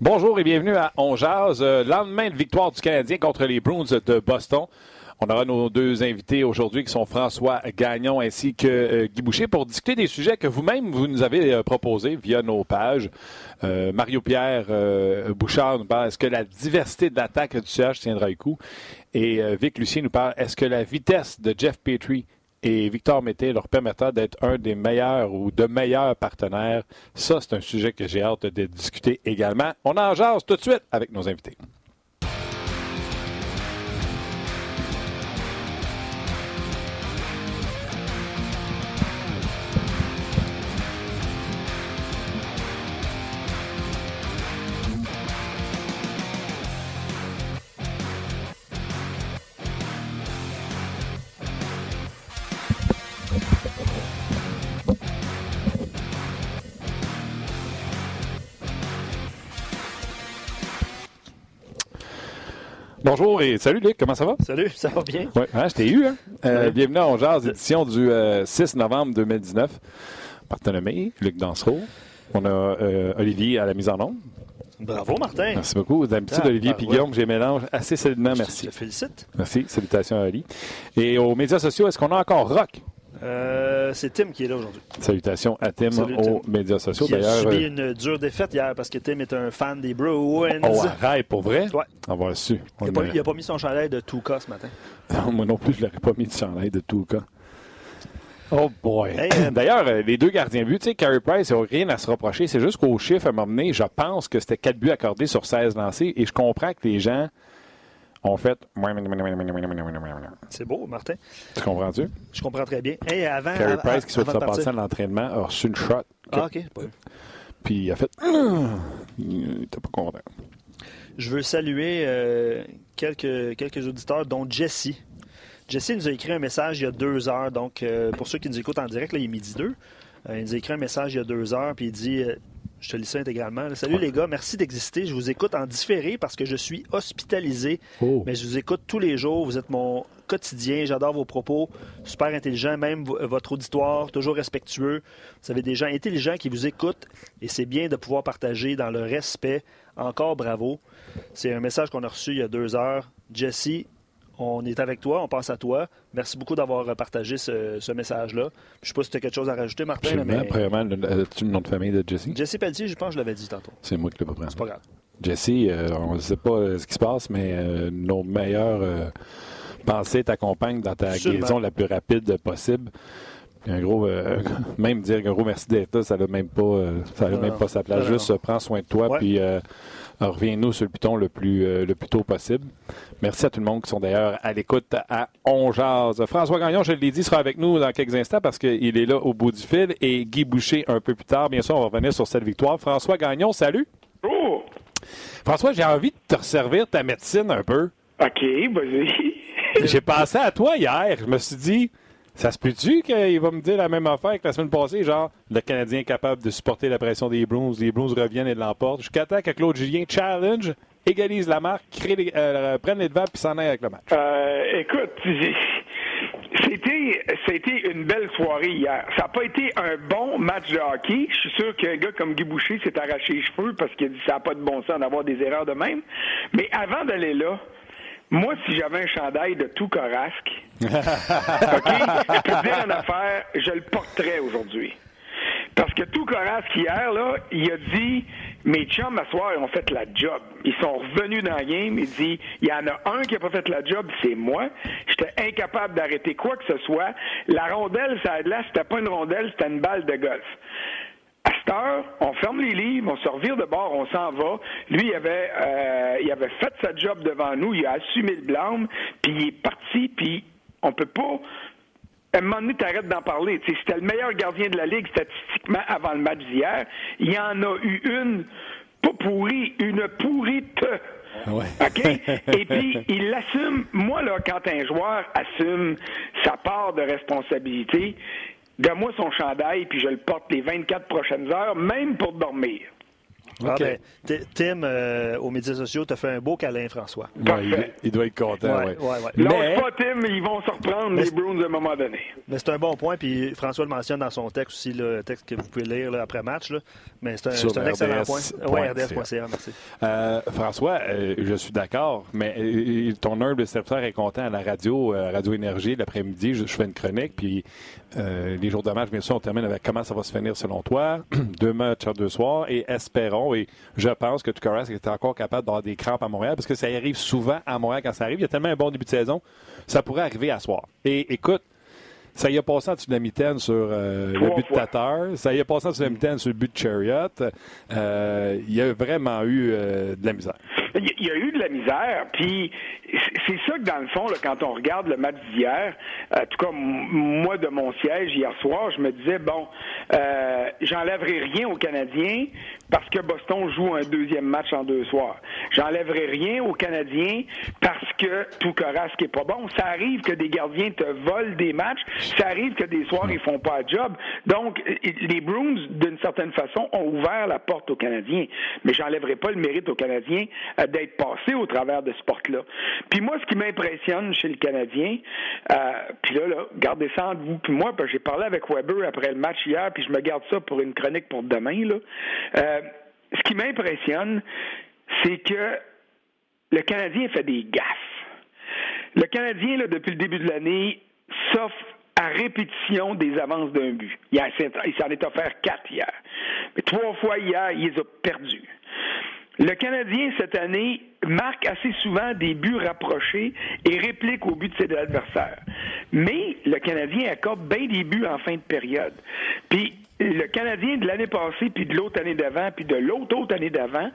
Bonjour et bienvenue à On Jase. Lendemain de victoire du Canadien contre les Bruins de Boston. On aura nos deux invités aujourd'hui qui sont François Gagnon ainsi que Guy Boucher pour discuter des sujets que vous-même vous nous avez proposés via nos pages. Mario Pierre Bouchard nous parle « Est-ce que la diversité de l'attaque du CH tiendra le coup? » Et Vic Lussier nous parle « Est-ce que la vitesse de Jeff Petry et Victor Mete leur permettra d'être un des meilleurs ou de meilleurs partenaires? » Ça, c'est un sujet que j'ai hâte de discuter également. On en jase tout de suite avec nos invités. Bonjour et salut Luc, comment ça va? Salut, ça va bien. Ouais, hein, je t'ai eu. Hein? Ouais. Bienvenue à On Jase, édition du 6 novembre 2019. Martin Lemay, Luc Dansereau. On a Olivier à la mise en ombre. Bravo Martin. Merci beaucoup. D'habitude, Olivier Piguillon, ouais. J'ai mélange assez solidement, merci. Je te félicite. Merci, salutations à Oli. Et aux médias sociaux, est-ce qu'on a encore Rock? C'est Tim qui est là aujourd'hui. Salutations à Tim. Salut, aux Tim. Médias sociaux. Qui a subi une dure défaite hier parce que Tim est un fan des Bruins. Oh, arrête, pour vrai? Ouais. On va le su. Il n'a pas mis son chandail de Tuukka ce matin. Non, moi non plus, je ne l'aurais pas mis de chandail de Tuukka. Oh boy! Hey, d'ailleurs, les deux gardiens buts, tu sais, Carey Price, ils n'ont rien à se reprocher. C'est juste qu'au chiffre, à un moment donné, je pense que c'était 4 buts accordés sur 16 lancés. Et je comprends que les gens... En fait, c'est beau, Martin. Tu comprends-tu? Je comprends très bien. Hey, avant, Carey Price, qui souhaite se passer à l'entraînement, a reçu une shot. Ah, OK. Puis il a fait... Il n'était pas content. Je veux saluer quelques auditeurs, dont Jesse. Jesse nous a écrit un message il y a 2 heures. Donc, pour ceux qui nous écoutent en direct, là, il est 12h. Il nous a écrit un message il y a 2 heures, puis il dit... Je te lis ça intégralement. Salut les gars, merci d'exister. Je vous écoute en différé parce que je suis hospitalisé. Oh. Mais je vous écoute tous les jours. Vous êtes mon quotidien. J'adore vos propos. Super intelligent. Même votre auditoire, toujours respectueux. Vous avez des gens intelligents qui vous écoutent. Et c'est bien de pouvoir partager dans le respect. Encore bravo. C'est un message qu'on a reçu il y a 2 heures. Jesse, on est avec toi. On pense à toi. Merci beaucoup d'avoir partagé ce message-là. Je ne sais pas si tu as quelque chose à rajouter, Martin. Absolument. Premièrement, as-tu le nom de famille de Jesse? Jesse Pelletier, je pense que je l'avais dit tantôt. C'est moi qui l'ai pas pris. C'est pas grave. Jesse, on ne sait pas ce qui se passe, mais nos meilleures pensées t'accompagnent dans ta guérison la plus rapide possible. Un gros, même dire un gros merci d'être là, ça n'a même pas, ça n'a même pas sa place. Juste prends soin de toi, puis reviens-nous sur le piton le plus tôt possible. Merci à tout le monde qui sont d'ailleurs à l'écoute à On Jase. François Gagnon, je l'ai dit, sera avec nous dans quelques instants parce qu'il est là au bout du fil. Et Guy Boucher un peu plus tard. Bien sûr, on va revenir sur cette victoire. François Gagnon, salut. Bonjour. François, j'ai envie de te resservir ta médecine un peu. OK, vas-y. J'ai pensé à toi hier. Je me suis dit... Ça se peut-tu qu'il va me dire la même affaire que la semaine passée, genre le Canadien est capable de supporter la pression des Bruins, les Bruins reviennent et l'emportent, jusqu'à temps que Claude Julien challenge, égalise la marque, prenne les devants puis s'en aille avec le match. Écoute, c'était une belle soirée hier. Ça n'a pas été un bon match de hockey. Je suis sûr qu'un gars comme Guy Boucher s'est arraché les cheveux parce qu'il a dit ça n'a pas de bon sens d'avoir des erreurs de même. Mais avant d'aller là, moi, si j'avais un chandail de Tuukka Rask, je peux te dire une affaire, je le porterais aujourd'hui. Parce que Tuukka Rask, hier, là, il a dit « Mes chums, à soir, ils ont fait la job. Ils sont revenus dans le game. » Il dit « Il y en a un qui n'a pas fait la job, c'est moi. J'étais incapable d'arrêter quoi que ce soit. La rondelle, ça là, c'était pas une rondelle, c'était une balle de golf. » À cette heure, on ferme les livres, on se revire de bord, on s'en va. Lui, il avait fait sa job devant nous, il a assumé le blâme, puis il est parti, puis on peut pas... À un moment donné, t'arrêtes d'en parler. T'sais, c'était le meilleur gardien de la Ligue statistiquement avant le match d'hier. Il y en a eu une, pas pourrie, une pourrite. Ouais. OK? Et puis, il l'assume. Moi, là, quand un joueur assume sa part de responsabilité... Donne-moi son chandail, puis je le porte les 24 prochaines heures, même pour dormir. Okay. Ah ben, Tim, aux médias sociaux, t'as fait un beau câlin, François. Ouais, il doit être content, oui. Ouais. Lâche pas, Tim, ils vont se reprendre, les Bruins, à un moment donné. Mais c'est un bon point, puis François le mentionne dans son texte aussi, le texte que vous pouvez lire là, après match, là. Mais c'est un excellent point. Ouais, RDS.ca, merci. François, je suis d'accord, mais ton humble serviteur est content à la radio, Radio Énergie, l'après-midi, je fais une chronique, puis les jours de match, bien sûr, on termine avec comment ça va se finir selon toi, 2 matchs à 2 soirs, et espérons, et je pense que Tuukka Rask est encore capable d'avoir des crampes à Montréal, parce que ça arrive souvent à Montréal quand ça arrive. Il y a tellement un bon début de saison, ça pourrait arriver à soir. Et écoute, ça y a passé en dessous de la mitaine sur le but de Tatar, ça y a passé en dessous de la mitaine sur le but de Chariot. Il y a vraiment eu de la misère. Il y a eu de la misère, puis c'est ça que dans le fond, là, quand on regarde le match d'hier, en tout cas, moi, de mon siège hier soir, je me disais, j'enlèverai rien aux Canadiens parce que Boston joue un 2e match en 2 soirs. J'enlèverai rien aux Canadiens parce que Tuukka Rask n'est pas bon. Ça arrive que des gardiens te volent des matchs. Ça arrive que des soirs, ils font pas de job. Donc, les Bruins, d'une certaine façon, ont ouvert la porte aux Canadiens. Mais j'enlèverai pas le mérite aux Canadiens d'être passé au travers de ce porte-là. Puis moi, ce qui m'impressionne chez le Canadien, puis là, gardez ça entre vous puis moi, parce que j'ai parlé avec Weber après le match hier, puis je me garde ça pour une chronique pour demain, là. Ce qui m'impressionne, c'est que le Canadien fait des gaffes. Le Canadien, là, depuis le début de l'année, s'offre à répétition des avances d'un but. Il s'en est offert 4 hier. Mais 3 fois hier, il les a perdus. Le Canadien, cette année, marque assez souvent des buts rapprochés et réplique au but de ses adversaires. Mais le Canadien accorde bien des buts en fin de période. Puis le Canadien de l'année passée, puis de l'autre année d'avant, puis de l'autre année d'avant,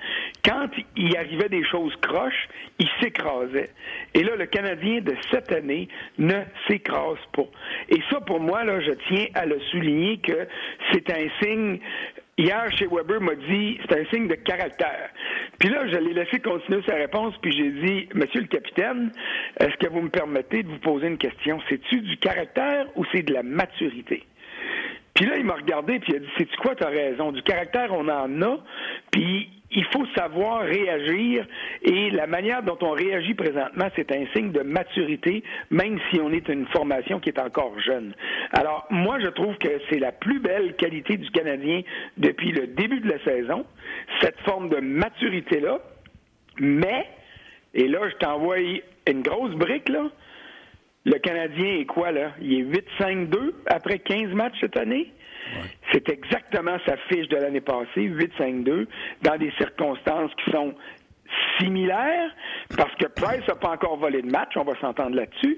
quand il arrivait des choses croches, il s'écrasait. Et là, le Canadien de cette année ne s'écrase pas. Et ça, pour moi, là, je tiens à le souligner que c'est un signe... Hier, chez Weber m'a dit, c'est un signe de caractère. Puis là, je l'ai laissé continuer sa réponse, puis j'ai dit, Monsieur le capitaine, est-ce que vous me permettez de vous poser une question? C'est-tu du caractère ou c'est de la maturité? Puis là, il m'a regardé, puis il a dit, sais-tu quoi, t'as raison, du caractère, on en a, puis il faut savoir réagir, et la manière dont on réagit présentement, c'est un signe de maturité, même si on est une formation qui est encore jeune. Alors, moi, je trouve que c'est la plus belle qualité du Canadien depuis le début de la saison, cette forme de maturité-là, mais, et là, je t'envoie une grosse brique, là, le Canadien est quoi, là? Il est 8-5-2 après 15 matchs cette année? Ouais. C'est exactement sa fiche de l'année passée, 8-5-2, dans des circonstances qui sont similaires, parce que Price n'a pas encore volé de match, on va s'entendre là-dessus.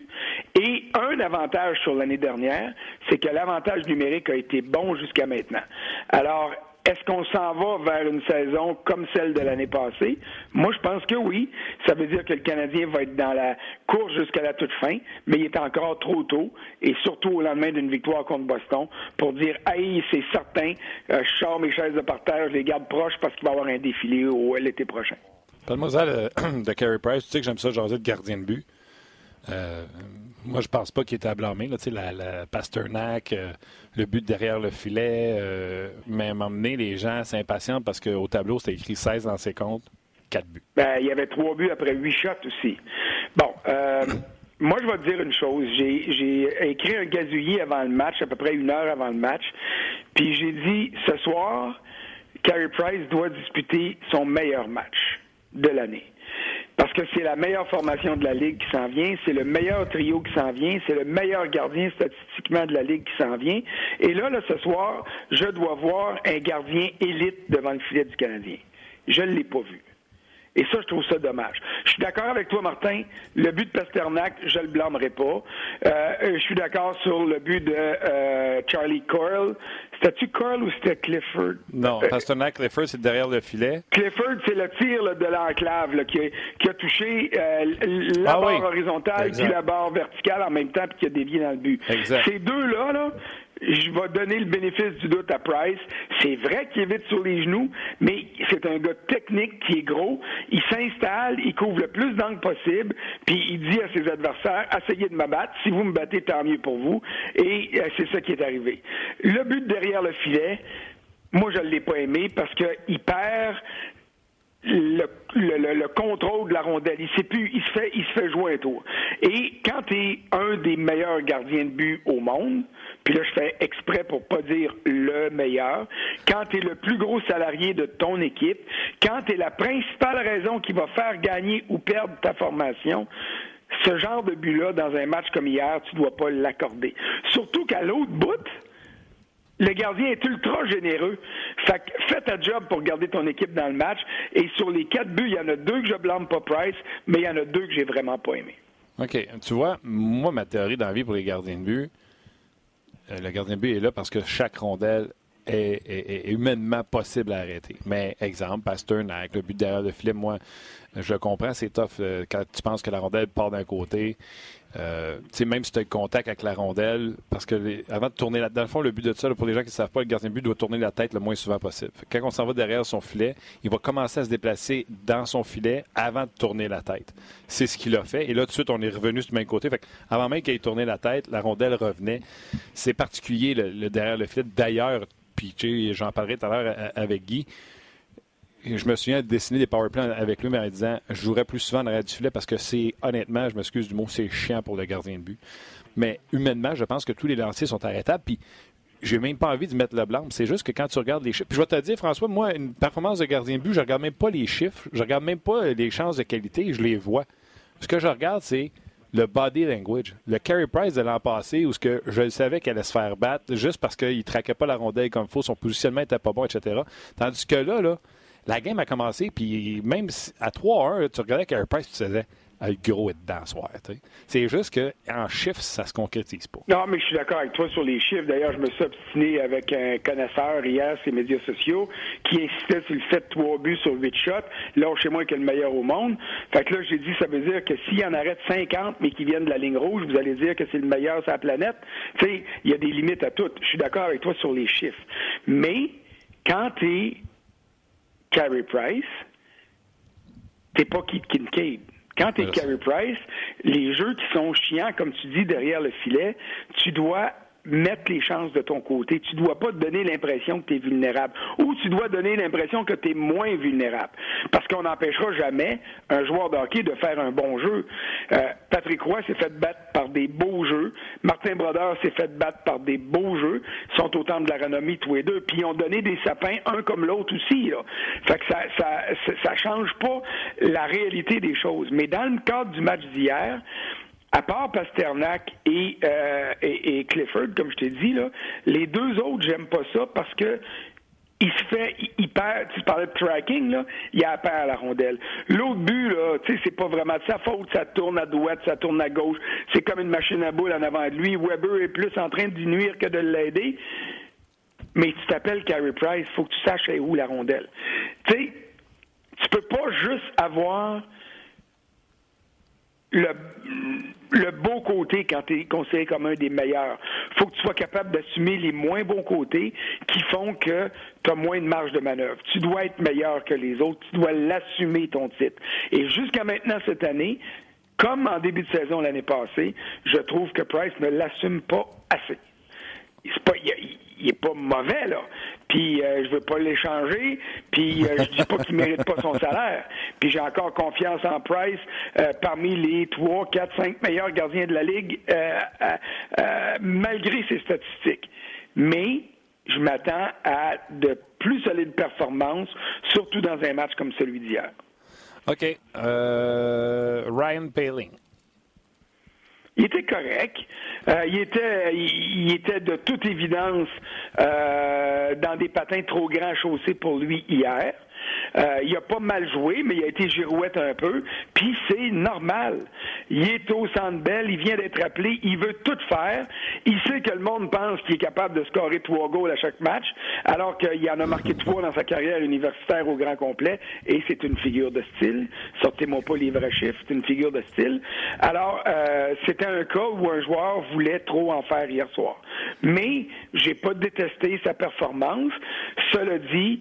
Et un avantage sur l'année dernière, c'est que l'avantage numérique a été bon jusqu'à maintenant. Alors, est-ce qu'on s'en va vers une saison comme celle de l'année passée? Moi, je pense que oui. Ça veut dire que le Canadien va être dans la course jusqu'à la toute fin, mais il est encore trop tôt, et surtout au lendemain d'une victoire contre Boston, pour dire « Hey, c'est certain, je sors mes chaises de parterre, je les garde proches parce qu'il va y avoir un défilé l'été prochain. » Parle-moi ça de Carey Price. Tu sais que j'aime ça jaser de gardien de but. Moi, je pense pas qu'il était à blâmer. Tu sais, la Pastrnak, le but derrière le filet, mais à un moment donné, les gens s'impatientent parce qu'au tableau, c'était écrit 16 dans ses comptes, 4 buts. Il y avait 3 buts après 8 shots aussi. Bon, moi, je vais te dire une chose. J'ai écrit un gazouillis avant le match, à peu près 1 heure avant le match, puis j'ai dit, ce soir, Carey Price doit disputer son meilleur match de l'année. Parce que c'est la meilleure formation de la Ligue qui s'en vient, c'est le meilleur trio qui s'en vient, c'est le meilleur gardien statistiquement de la Ligue qui s'en vient. Et là, ce soir, je dois voir un gardien élite devant le filet du Canadien. Je ne l'ai pas vu. Et ça, je trouve ça dommage. Je suis d'accord avec toi, Martin. Le but de Pastrnak, je le blâmerai pas. Je suis d'accord sur le but de Charlie Coyle. C'était-tu Coyle ou c'était Clifford? Non, Pastrnak, Clifford, c'est derrière le filet. Clifford, c'est le tir là, de l'enclave là, qui a touché la barre horizontale puis la barre verticale en même temps puis qui a dévié dans le but. Exact. Ces deux-là, là, je vais donner le bénéfice du doute à Price. C'est vrai qu'il est vite sur les genoux, mais c'est un gars technique qui est gros. Il s'installe, il couvre le plus d'angles possible, puis il dit à ses adversaires, essayez de m'abattre. Si vous me battez, tant mieux pour vous. Et c'est ça qui est arrivé. Le but derrière le filet, moi, je ne l'ai pas aimé parce qu'il perd le contrôle de la rondelle. Il se fait jouer un tour. Et quand tu es un des meilleurs gardiens de but au monde, puis là, je fais exprès pour pas dire le meilleur, quand tu es le plus gros salarié de ton équipe, quand tu es la principale raison qui va faire gagner ou perdre ta formation, ce genre de but-là, dans un match comme hier, tu dois pas l'accorder. Surtout qu'à l'autre bout, le gardien est ultra généreux. Fait que fais ta job pour garder ton équipe dans le match. Et sur les 4 buts, il y en a 2 que je blâme pas Price, mais il y en a 2 que j'ai vraiment pas aimé. OK. Tu vois, moi, ma théorie dans la vie pour les gardiens de but, le gardien de but est là parce que chaque rondelle est humainement possible à arrêter. Mais exemple, Pastrnak, le but derrière le filet, moi, je le comprends, c'est tough. Quand tu penses que la rondelle part d'un côté, même si tu as le contact avec la rondelle, parce que avant de tourner dans le fond, le but de ça, là, pour les gens qui ne savent pas, le gardien de but doit tourner la tête le moins souvent possible. Quand on s'en va derrière son filet, il va commencer à se déplacer dans son filet avant de tourner la tête. C'est ce qu'il a fait. Et là, tout de suite, on est revenu du même côté. Fait avant même qu'il ait tourné la tête, la rondelle revenait. C'est particulier, le derrière le filet. D'ailleurs, puis j'en parlerai tout à l'heure avec Guy. Je me souviens de dessiner des powerplays avec lui, mais en disant je jouerais plus souvent en arrière du filet parce que c'est, honnêtement, je m'excuse du mot, c'est chiant pour le gardien de but. Mais humainement, je pense que tous les lanciers sont arrêtables. Puis j'ai même pas envie de mettre le blâme. C'est juste que quand tu regardes les chiffres. Puis je vais te dire, François, moi, une performance de gardien de but, je regarde même pas les chiffres, je regarde même pas les chances de qualité, je les vois. Ce que je regarde, c'est le body language. Le Carey Price de l'an passé, où ce que je le savais qu'elle allait se faire battre juste parce qu'il ne traquait pas la rondelle comme il faut, son positionnement n'était pas bon, etc. Tandis que là, la game a commencé, puis même à 3-1, tu regardais Carey Price, tu disais « le gros est dedans ce soir ». C'est juste qu'en chiffres, ça ne se concrétise pas. Non, mais je suis d'accord avec toi sur les chiffres. D'ailleurs, je me suis obstiné avec un connaisseur hier, ses médias sociaux, qui insistait sur le fait 3 buts sur 8 shots. Là, chez moi, qui est le meilleur au monde. Fait que là, j'ai dit, ça veut dire que s'il en arrête 50, mais qui viennent de la ligne rouge, vous allez dire que c'est le meilleur sur la planète. Tu sais, il y a des limites à tout. Je suis d'accord avec toi sur les chiffres. Mais quand tu es Carey Price, t'es pas Keith Kinkaid. Quand t'es Carey Price, les jeux qui sont chiants, comme tu dis, derrière le filet, tu dois mettre les chances de ton côté. Tu dois pas te donner l'impression que t'es vulnérable. Ou tu dois donner l'impression que t'es moins vulnérable. Parce qu'on n'empêchera jamais un joueur de hockey de faire un bon jeu. Patrick Roy s'est fait battre par des beaux jeux. Martin Brodeur s'est fait battre par des beaux jeux. Ils sont au temple de la renommée tous les deux. Puis ils ont donné des sapins, un comme l'autre aussi. Là. Fait que ça change pas la réalité des choses. Mais dans le cadre du match d'hier, à part Pastrnak et Clifford, comme je t'ai dit, là, les 2 autres, j'aime pas ça parce que il perd, tu parlais de tracking, là, il a peur la rondelle. L'autre but, là, tu sais, c'est pas vraiment de sa faute, ça tourne à droite, ça tourne à gauche, c'est comme une machine à boules en avant de lui. Weber est plus en train d'y nuire que de l'aider. Mais tu t'appelles Carey Price, faut que tu saches est où la rondelle. Tu sais, tu peux pas juste avoir le bon côté quand tu es considéré comme un des meilleurs. Il faut que tu sois capable d'assumer les moins bons côtés qui font que tu as moins de marge de manœuvre. Tu dois être meilleur que les autres. Tu dois l'assumer, ton titre. Et jusqu'à maintenant, cette année, comme en début de saison l'année passée, je trouve que Price ne l'assume pas assez. Il n'est pas mauvais, là. Puis je veux pas l'échanger, puis je dis pas qu'il mérite pas son salaire. Puis j'ai encore confiance en Price parmi les 3, 4, 5 meilleurs gardiens de la Ligue, malgré ses statistiques. Mais je m'attends à de plus solides performances, surtout dans un match comme celui d'hier. OK. Ryan Poehling. Il était correct. Il était de toute évidence dans des patins trop grands à chausser pour lui hier. Il a pas mal joué, mais il a été girouette un peu. Puis c'est normal. Il est au Centre Bell, il vient d'être appelé, il veut tout faire. Il sait que le monde pense qu'il est capable de scorer 3 goals à chaque match, alors qu'il en a marqué 3 dans sa carrière universitaire au grand complet. Et c'est une figure de style. Sortez-moi pas les vrais chiffres, c'est une figure de style. Alors, c'était un cas où un joueur voulait trop en faire hier soir. Mais j'ai pas détesté sa performance. Cela dit,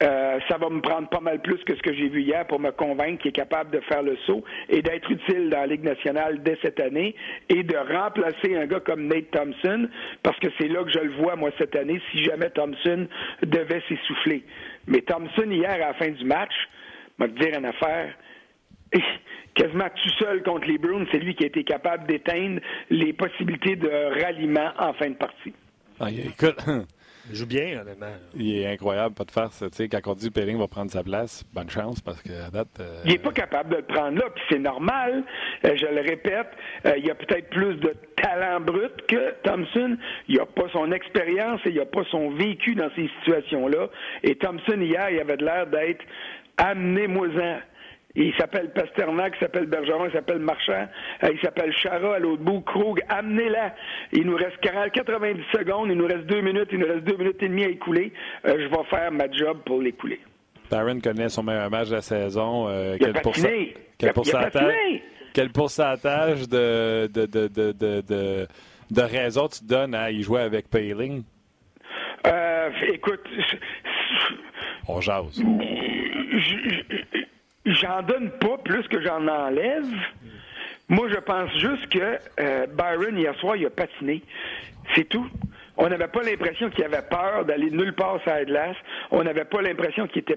Ça va me prendre pas mal plus que ce que j'ai vu hier pour me convaincre qu'il est capable de faire le saut et d'être utile dans la Ligue nationale dès cette année et de remplacer un gars comme Nate Thompson, parce que c'est là que je le vois, moi, cette année, si jamais Thompson devait s'essouffler. Mais Thompson, hier, à la fin du match, m'a dit une affaire... quasiment tout seul contre les Bruins, c'est lui qui a été capable d'éteindre les possibilités de ralliement en fin de partie. Ah, écoute... Il joue bien, honnêtement. Il est incroyable, pas de farce. Tu sais, quand on dit que Pelletier va prendre sa place, bonne chance, parce qu'à date... Il n'est pas capable de le prendre là, puis c'est normal. Je le répète, il a peut-être plus de talent brut que Thompson. Il n'a pas son expérience et il n'a pas son vécu dans ces situations-là. Et Thompson, hier, il avait l'air d'être amenez-moi-en. Il s'appelle Pastrnak, il s'appelle Bergeron, il s'appelle Marchand, il s'appelle Chara à l'autre bout, Krug, amenez-la. Il nous reste 90 secondes, il nous reste 2 minutes, il nous reste 2 minutes et demie à écouler. Je vais faire ma job pour l'écouler. Byron connaît son meilleur match de la saison. Quel pourcentage de raison tu donnes à y jouer avec Payling? Écoute... On jase. J'en donne pas plus que j'en enlève. Moi, je pense juste que Byron, hier soir, il a patiné. C'est tout. On n'avait pas l'impression qu'il avait peur d'aller nulle part sur la glace. On n'avait pas l'impression qu'il était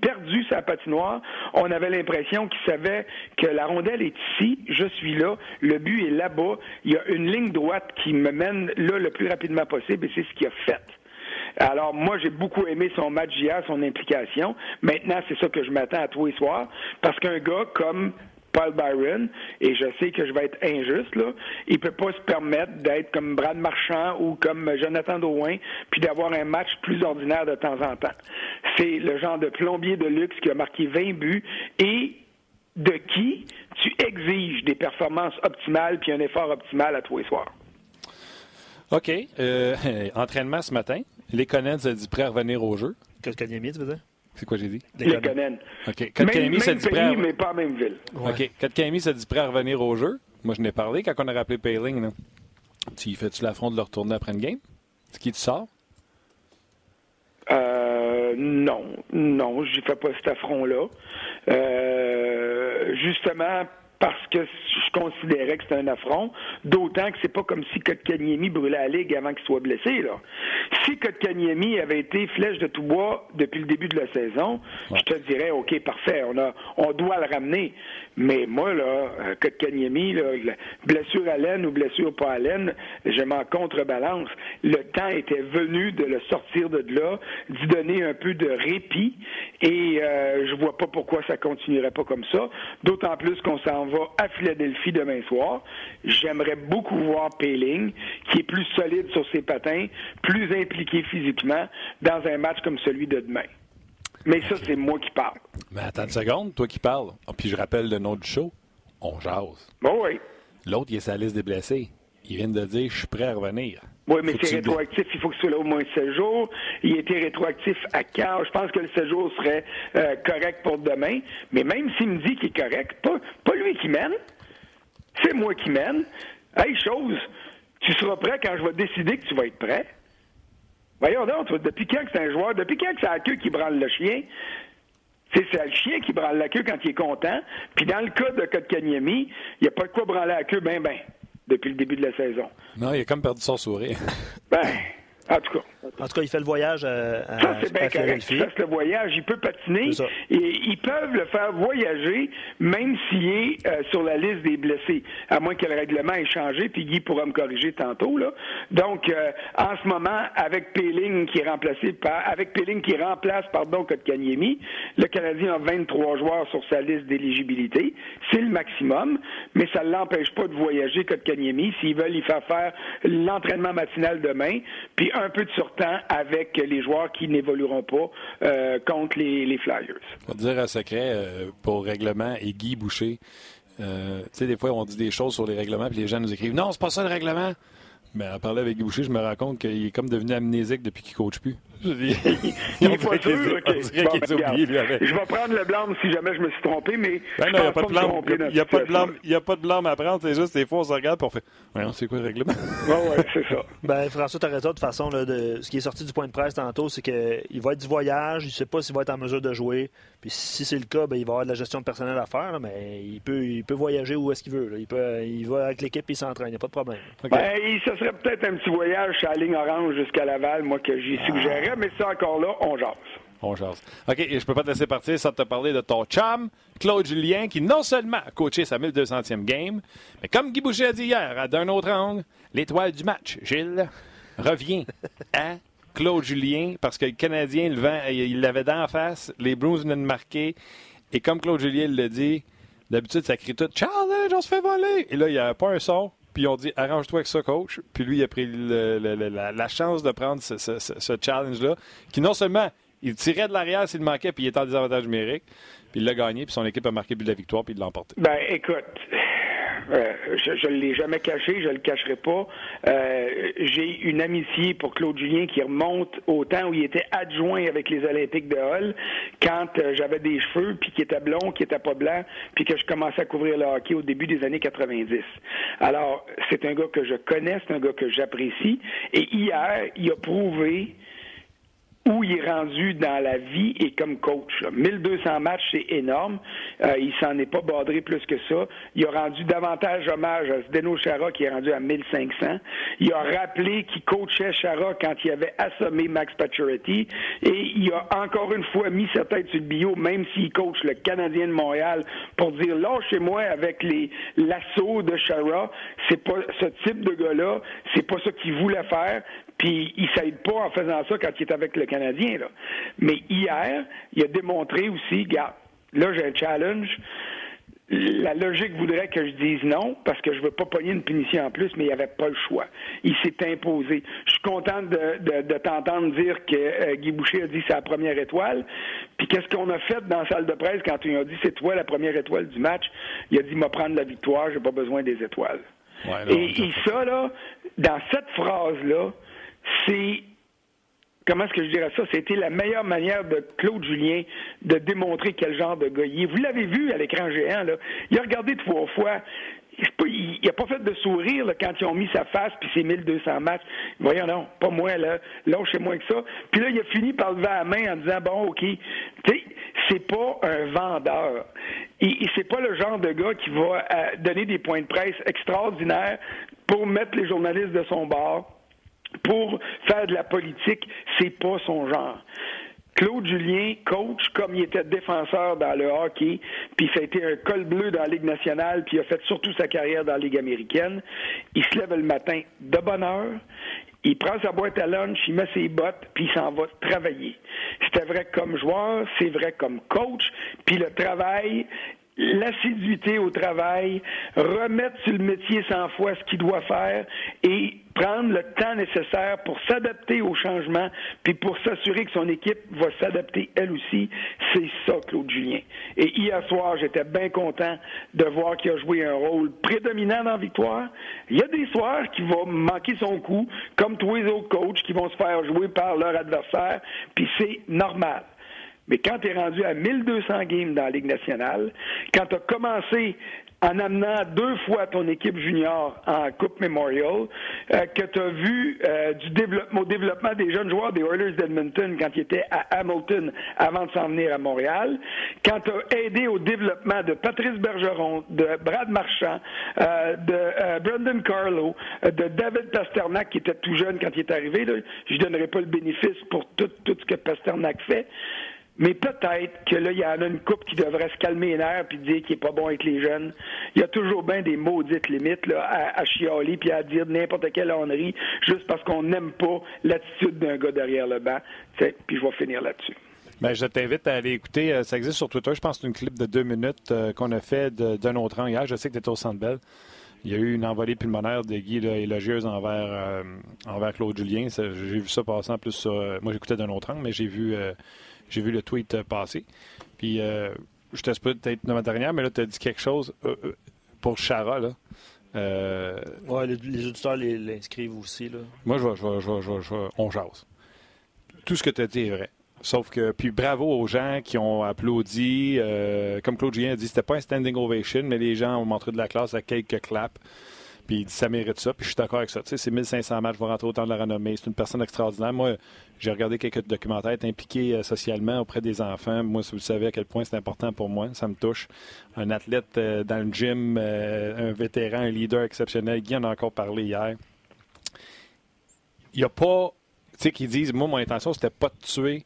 perdu sur la patinoire. On avait l'impression qu'il savait que la rondelle est ici, je suis là, le but est là-bas. Il y a une ligne droite qui me mène là le plus rapidement possible et c'est ce qu'il a fait. Alors, moi, j'ai beaucoup aimé son match hier, son implication. Maintenant, c'est ça que je m'attends à tous les soirs, parce qu'un gars comme Paul Byron, et je sais que je vais être injuste, là, il peut pas se permettre d'être comme Brad Marchand ou comme Jonathan Drouin, puis d'avoir un match plus ordinaire de temps en temps. C'est le genre de plombier de luxe qui a marqué 20 buts et de qui tu exiges des performances optimales puis un effort optimal à tous les soirs. OK. Entraînement ce matin. Lekonen s'est dit prêt à revenir au jeu. Kotkaniemi, tu veux dire? C'est quoi j'ai dit? Lekonen. OK. Kotkaniemi s'est dit prêt à... mais pas même ville. Ouais. OK. Kotkaniemi s'est dit prêt à revenir au jeu. Moi, je n'ai parlé quand on a rappelé Payling. Là. Tu fais-tu l'affront de le retourner après une game? C'est qui tu sors? Non, je fais pas cet affront-là. Justement... parce que je considérais que c'était un affront, d'autant que c'est pas comme si Kotkaniemi brûlait la Ligue avant qu'il soit blessé, là. Si Kotkaniemi avait été flèche de tout bois depuis le début de la saison, ouais, je te dirais, OK, parfait, on doit le ramener. Mais moi, là, Kotkaniemi, là, blessure à laine ou blessure pas à laine, je m'en contrebalance. Le temps était venu de le sortir de là, d'y donner un peu de répit, et je vois pas pourquoi ça continuerait pas comme ça, d'autant plus qu'on s'en va à Philadelphie demain soir. J'aimerais beaucoup voir Payling, qui est plus solide sur ses patins, plus impliqué physiquement dans un match comme celui de demain. Mais okay, ça, c'est moi qui parle. Mais attends une seconde, toi qui parles. Oh, puis je rappelle le nom du show. On jase. Bon, oui. L'autre, il est sur la liste des blessés. Il vient de dire « je suis prêt à revenir ». Oui, mais c'est rétroactif. Il faut que ce soit là au moins 7 jours. Il était rétroactif à quand? Je pense que le 7 jours serait correct pour demain. Mais même s'il me dit qu'il est correct, pas lui qui mène. C'est moi qui mène. Hey, chose, tu seras prêt quand je vais décider que tu vas être prêt. Voyons donc, depuis quand que c'est un joueur? Depuis quand que c'est la queue qui branle le chien? C'est le chien qui branle la queue quand il est content. Puis dans le cas de Kotkaniemi, il n'y a pas de quoi branler la queue, ben. Depuis le début de la saison. Non, il a comme perdu son sourire. En tout cas, il fait le voyage à ça, c'est bien correct. Il fait le voyage, il peut patiner. Et ils peuvent le faire voyager, même s'il est sur la liste des blessés. À moins que le règlement ait changé, puis Guy pourra me corriger tantôt, là. Donc, en ce moment, avec Payling qui est remplacé par... Avec Payling qui remplace, pardon, Kotkaniemi, le Canadien a 23 joueurs sur sa liste d'éligibilité. C'est le maximum, mais ça ne l'empêche pas de voyager, Kotkaniemi, s'ils veulent y faire faire l'entraînement matinal demain, puis un peu de surtemps avec les joueurs qui n'évolueront pas contre les Flyers. On va dire un secret pour règlement et Guy Boucher. Tu sais, des fois, on dit des choses sur les règlements puis les gens nous écrivent « Non, c'est pas ça le règlement! » Mais en parlant avec Boucher, je me rends compte qu'il est comme devenu amnésique depuis qu'il ne coache plus. Je vais prendre le blâme si jamais je me suis trompé, mais il n'y a pas de blâme à prendre. C'est juste des fois, on se regarde et on fait « c'est quoi le règlement? » Oui, c'est ça. Ben, François, tu as raison. De toute façon, là, ce qui est sorti du point de presse tantôt, c'est qu'il va être du voyage, il ne sait pas s'il va être en mesure de jouer. Puis si c'est le cas, ben, il va avoir de la gestion personnelle à faire, là, mais il peut voyager où est-ce qu'il veut. Il va avec l'équipe et il s'entraîne, il n'y a pas de problème. Okay. Ben, ce serait peut-être un petit voyage à la ligne orange jusqu'à Laval, moi, que j'y suggérais. Mais c'est encore là, on jase. On jase. OK, et je peux pas te laisser partir sans te parler de ton chum, Claude Julien, qui non seulement a coaché sa 1200e game, mais comme Guy Boucher a dit hier, d'un autre angle, l'étoile du match, Gilles, revient à Claude Julien, parce que le Canadien, il l'avait d'en face, les Bruins venaient de marquer, et comme Claude Julien le dit, d'habitude, ça crie tout « Challenge, on se fait voler! » Et là, il n'y a pas un son. Puis on dit « Arrange-toi avec ça, coach ». Puis lui, il a pris la chance de prendre ce challenge-là, qui non seulement, il tirait de l'arrière s'il manquait, puis il était en désavantage numérique, puis il l'a gagné, puis son équipe a marqué plus de la victoire, puis il l'a emporté. Ben écoute, je ne l'ai jamais caché, je ne le cacherai pas. J'ai une amitié pour Claude Julien qui remonte au temps où il était adjoint avec les Olympiques de Hull, quand j'avais des cheveux, puis qui était blond, qui était pas blanc, puis que je commençais à couvrir le hockey au début des années 90. Alors, c'est un gars que je connais, c'est un gars que j'apprécie, et hier, il a prouvé où il est rendu dans la vie et comme coach. 1200 matchs, c'est énorme. Il s'en est pas badré plus que ça. Il a rendu davantage hommage à Zdeno Chara, qui est rendu à 1500. Il a rappelé qu'il coachait Chara quand il avait assommé Max Pacioretty. Et il a encore une fois mis sa tête sur le bio, même s'il coach le Canadien de Montréal, pour dire, lâchez-moi avec l'assaut de Chara. C'est pas ce type de gars-là. C'est pas ça qu'il voulait faire. Puis il s'aide pas en faisant ça quand il est avec le Canadien, là. Mais hier, il a démontré aussi, regarde, là j'ai un challenge. La logique voudrait que je dise non, parce que je veux pas pogner une punition en plus, mais il avait pas le choix. Il s'est imposé. Je suis content de t'entendre dire que Guy Boucher a dit sa première étoile. Puis qu'est-ce qu'on a fait dans la salle de presse quand il a dit c'est toi la première étoile du match? Il a dit m'a prendre la victoire, j'ai pas besoin des étoiles. Ouais, là, et ça, là, dans cette phrase-là, c'est, comment est-ce que je dirais ça? C'était la meilleure manière de Claude Julien de démontrer quel genre de gars il est. Vous l'avez vu à l'écran géant, là. Il a regardé 3 fois. Il n'a pas fait de sourire là, quand ils ont mis sa face puis ses 1200 matchs. Voyons, non, pas moi, là. Lâchez-moi que ça. Puis là, il a fini par lever la main en disant, bon, OK. Tu sais, c'est pas un vendeur. Et c'est pas le genre de gars qui va donner des points de presse extraordinaires pour mettre les journalistes de son bord, pour faire de la politique. C'est pas son genre. Claude Julien, coach, comme il était défenseur dans le hockey, puis ça a été un col bleu dans la Ligue nationale, puis il a fait surtout sa carrière dans la Ligue américaine, il se lève le matin de bonne heure, il prend sa boîte à lunch, il met ses bottes, puis il s'en va travailler. C'était vrai comme joueur, c'est vrai comme coach, puis le travail, l'assiduité au travail, remettre sur le métier 100 fois ce qu'il doit faire et prendre le temps nécessaire pour s'adapter aux changements puis pour s'assurer que son équipe va s'adapter elle aussi. C'est ça, Claude Julien. Et hier soir, j'étais bien content de voir qu'il a joué un rôle prédominant dans la victoire. Il y a des soirs qui vont manquer son coup, comme tous les autres coachs qui vont se faire jouer par leur adversaire, puis c'est normal. Mais quand tu es rendu à 1200 games dans la Ligue nationale, quand tu as commencé en amenant 2 fois ton équipe junior en Coupe Memorial, que tu as vu au développement des jeunes joueurs des Oilers d'Edmonton quand ils étaient à Hamilton avant de s'en venir à Montréal, quand tu as aidé au développement de Patrice Bergeron, de Brad Marchand, de Brandon Carlo, de David Pastrnak qui était tout jeune quand il est arrivé, là, je ne donnerai pas le bénéfice pour tout ce que Pastrnak fait, mais peut-être que là, il y en a une couple qui devrait se calmer les nerfs puis dire qu'il n'est pas bon avec les jeunes. Il y a toujours bien des maudites limites là, à chialer puis à dire n'importe quelle honnerie juste parce qu'on n'aime pas l'attitude d'un gars derrière le banc. T'sais, puis je vais finir là-dessus. Bien, je t'invite à aller écouter. Ça existe sur Twitter. Je pense que c'est une clip de 2 minutes qu'on a fait d'un autre an hier. Je sais que tu étais au Centre Bell. Il y a eu une envolée pulmonaire de Guy là, élogieuse envers Claude Julien. J'ai vu ça passer en plus sur... moi, j'écoutais d'un autre angle, mais j'ai vu le tweet passer. Puis, je t'espère peut-être de ma dernière, mais là, tu as dit quelque chose pour Chara, là. Oui, les auditeurs l'inscrivent aussi. Là. Moi, on jase. Tout ce que tu as dit est vrai. Sauf que, puis bravo aux gens qui ont applaudi. Comme Claude Julien a dit, c'était pas un standing ovation, mais les gens ont montré de la classe à quelques claps. Puis il dit, ça mérite ça. Puis je suis d'accord avec ça. Tu sais, c'est 1500 matchs, je vais rentrer autant de la renommée. C'est une personne extraordinaire. Moi, j'ai regardé quelques documentaires, être impliqué socialement auprès des enfants. Moi, si vous savez à quel point c'est important pour moi, ça me touche. Un athlète dans le gym, un vétéran, un leader exceptionnel. Guy en a encore parlé hier. Il n'y a pas... Tu sais, qu'ils disent, moi, mon intention, c'était pas de tuer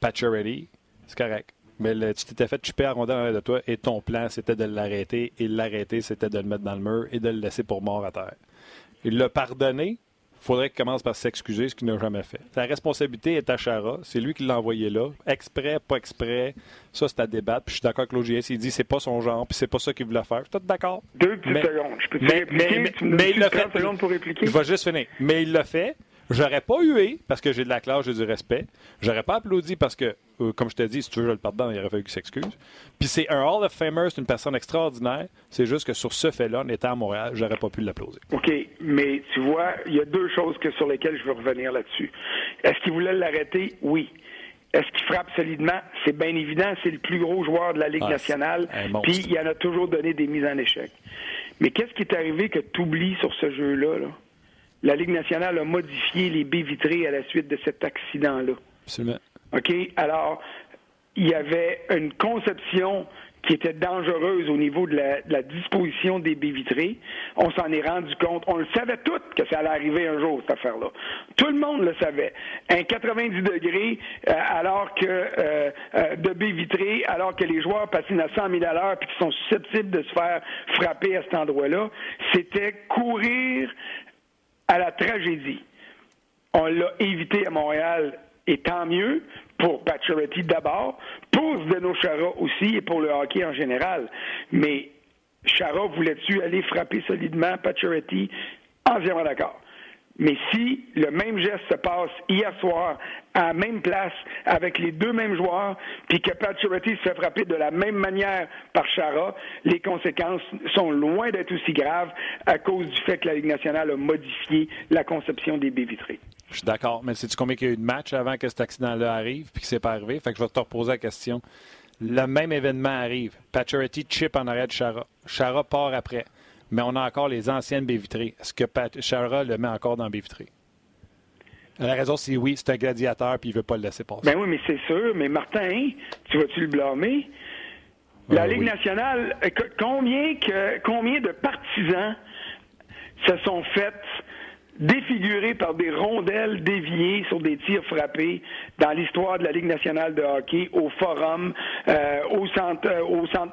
Pacioretty, c'est correct. Mais tu t'étais fait chipper à rondelle en l'air de toi et ton plan, c'était de l'arrêter. Et l'arrêter, c'était de le mettre dans le mur et de le laisser pour mort à terre. Et le pardonner, il faudrait qu'il commence par s'excuser, ce qu'il n'a jamais fait. La responsabilité est à Chara. C'est lui qui l'a envoyé là. Exprès, pas exprès. Ça, c'est à débattre. Puis je suis d'accord avec l'OGS. Il dit c'est pas son genre, puis c'est pas ça qu'il voulait faire. Je suis tout d'accord. Deux petites secondes. Je peux te répliquer, mais tu me donnes juste 30 secondes pour répliquer. Je vais juste finir. Mais il l'a fait. J'aurais pas hué parce que j'ai de la classe, j'ai du respect. J'aurais pas applaudi parce que, comme je te dis, si tu veux, je le pardonne, il aurait fallu qu'il s'excuse. Puis c'est un Hall of Famer, c'est une personne extraordinaire. C'est juste que sur ce fait-là, en étant à Montréal, j'aurais pas pu l'applaudir. OK, mais tu vois, il y a deux choses sur lesquelles je veux revenir là-dessus. Est-ce qu'il voulait l'arrêter? Oui. Est-ce qu'il frappe solidement? C'est bien évident, c'est le plus gros joueur de la Ligue nationale. Puis il en a toujours donné des mises en échec. Mais qu'est-ce qui est arrivé que tu oublies sur ce jeu-là, là? La Ligue nationale a modifié les baies vitrées à la suite de cet accident-là. Absolument. OK? Alors, il y avait une conception qui était dangereuse au niveau de la disposition des baies vitrées. On s'en est rendu compte. On le savait tous que ça allait arriver un jour, cette affaire-là. Tout le monde le savait. Un 90 degrés de baies vitrées, alors que les joueurs passent à 100 000 à l'heure et qui sont susceptibles de se faire frapper à cet endroit-là, c'était courir à la tragédie. On l'a évité à Montréal, et tant mieux, pour Pacioretty d'abord, pour Zdeno Chara aussi, et pour le hockey en général. Mais Chara, voulais-tu aller frapper solidement Pacioretty? Entièrement d'accord. Mais si le même geste se passe hier soir, à la même place, avec les deux mêmes joueurs, puis que Pacioretty se fait frapper de la même manière par Chara, les conséquences sont loin d'être aussi graves à cause du fait que la Ligue nationale a modifié la conception des baies vitrées. Je suis d'accord, mais sais-tu combien il y a eu de matchs avant que cet accident-là arrive, puis que c'est pas arrivé? Fait que je vais te reposer la question. Le même événement arrive. Pacioretty chip en arrière de Chara. Chara part après. Mais on a encore les anciennes baies vitrées. Est-ce que Chara le met encore dans baies vitrées? La raison, c'est oui, c'est un gladiateur puis il ne veut pas le laisser passer. Ben oui, mais c'est sûr. Mais Martin, tu vas-tu le blâmer? La Ligue nationale, combien de partisans se sont fait défigurés par des rondelles déviées sur des tirs frappés dans l'histoire de la Ligue nationale de hockey, au Forum, au centre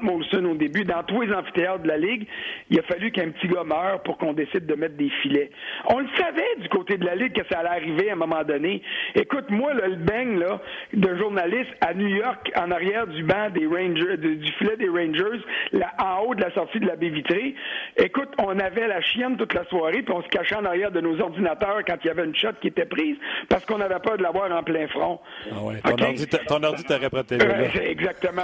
Molson au début, dans tous les amphithéâtres de la Ligue, il a fallu qu'un petit gars meure pour qu'on décide de mettre des filets. On le savait du côté de la Ligue que ça allait arriver à un moment donné. Écoute, moi, le bang là, de journaliste à New York, en arrière du banc des Rangers, du filet des Rangers, là, en haut de la sortie de la baie vitrée, écoute, on avait la chienne toute la soirée, puis on se cachait en arrière de nos ordinateurs quand il y avait une shot qui était prise parce qu'on avait peur de l'avoir en plein front. Ah ouais, ton ordi t'aurait protégé. Exactement.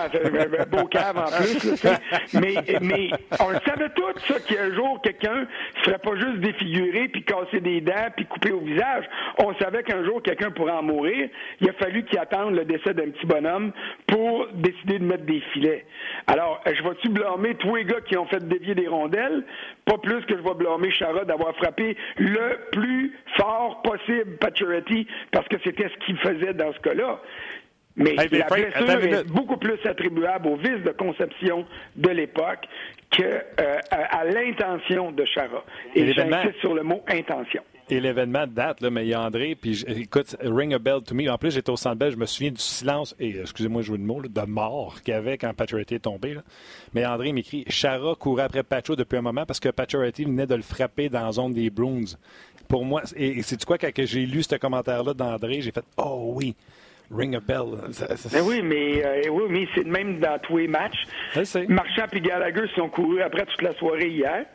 Beau cave en plus. Là, mais on le savait tous, ça, qu'un jour, quelqu'un ne serait pas juste défiguré, puis casser des dents, puis coupé au visage. On savait qu'un jour, quelqu'un pourrait en mourir. Il a fallu qu'il attende le décès d'un petit bonhomme pour décider de mettre des filets. Alors, je vais-tu blâmer tous les gars qui ont fait dévier des rondelles? Pas plus que je vais blâmer Chara d'avoir frappé le plus fort possible Pacioretty, parce que c'était ce qu'il faisait dans ce cas-là. Mais la blessure est beaucoup plus attribuable au vice de conception de l'époque qu'à l'intention de Chara. Et j'insiste sur le mot « intention ». Et l'événement date, là, mais il y a André, puis écoute, ring a bell to me. En plus, j'étais au Centre Bell, je me souviens du silence, et excusez-moi de jouer de mots, là, de mort qu'il y avait quand Pacioretty est tombé. Là. Mais André m'écrit, Chara courait après Pacho depuis un moment parce que Pacioretty venait de le frapper dans la zone des Bruins. Pour moi, et sais-tu quoi, quand j'ai lu ce commentaire-là d'André, j'ai fait, oh oui! Ring a bell. Mais oui, mais c'est le même dans tous les matchs. Marchand et Gallagher se sont courus après toute la soirée hier.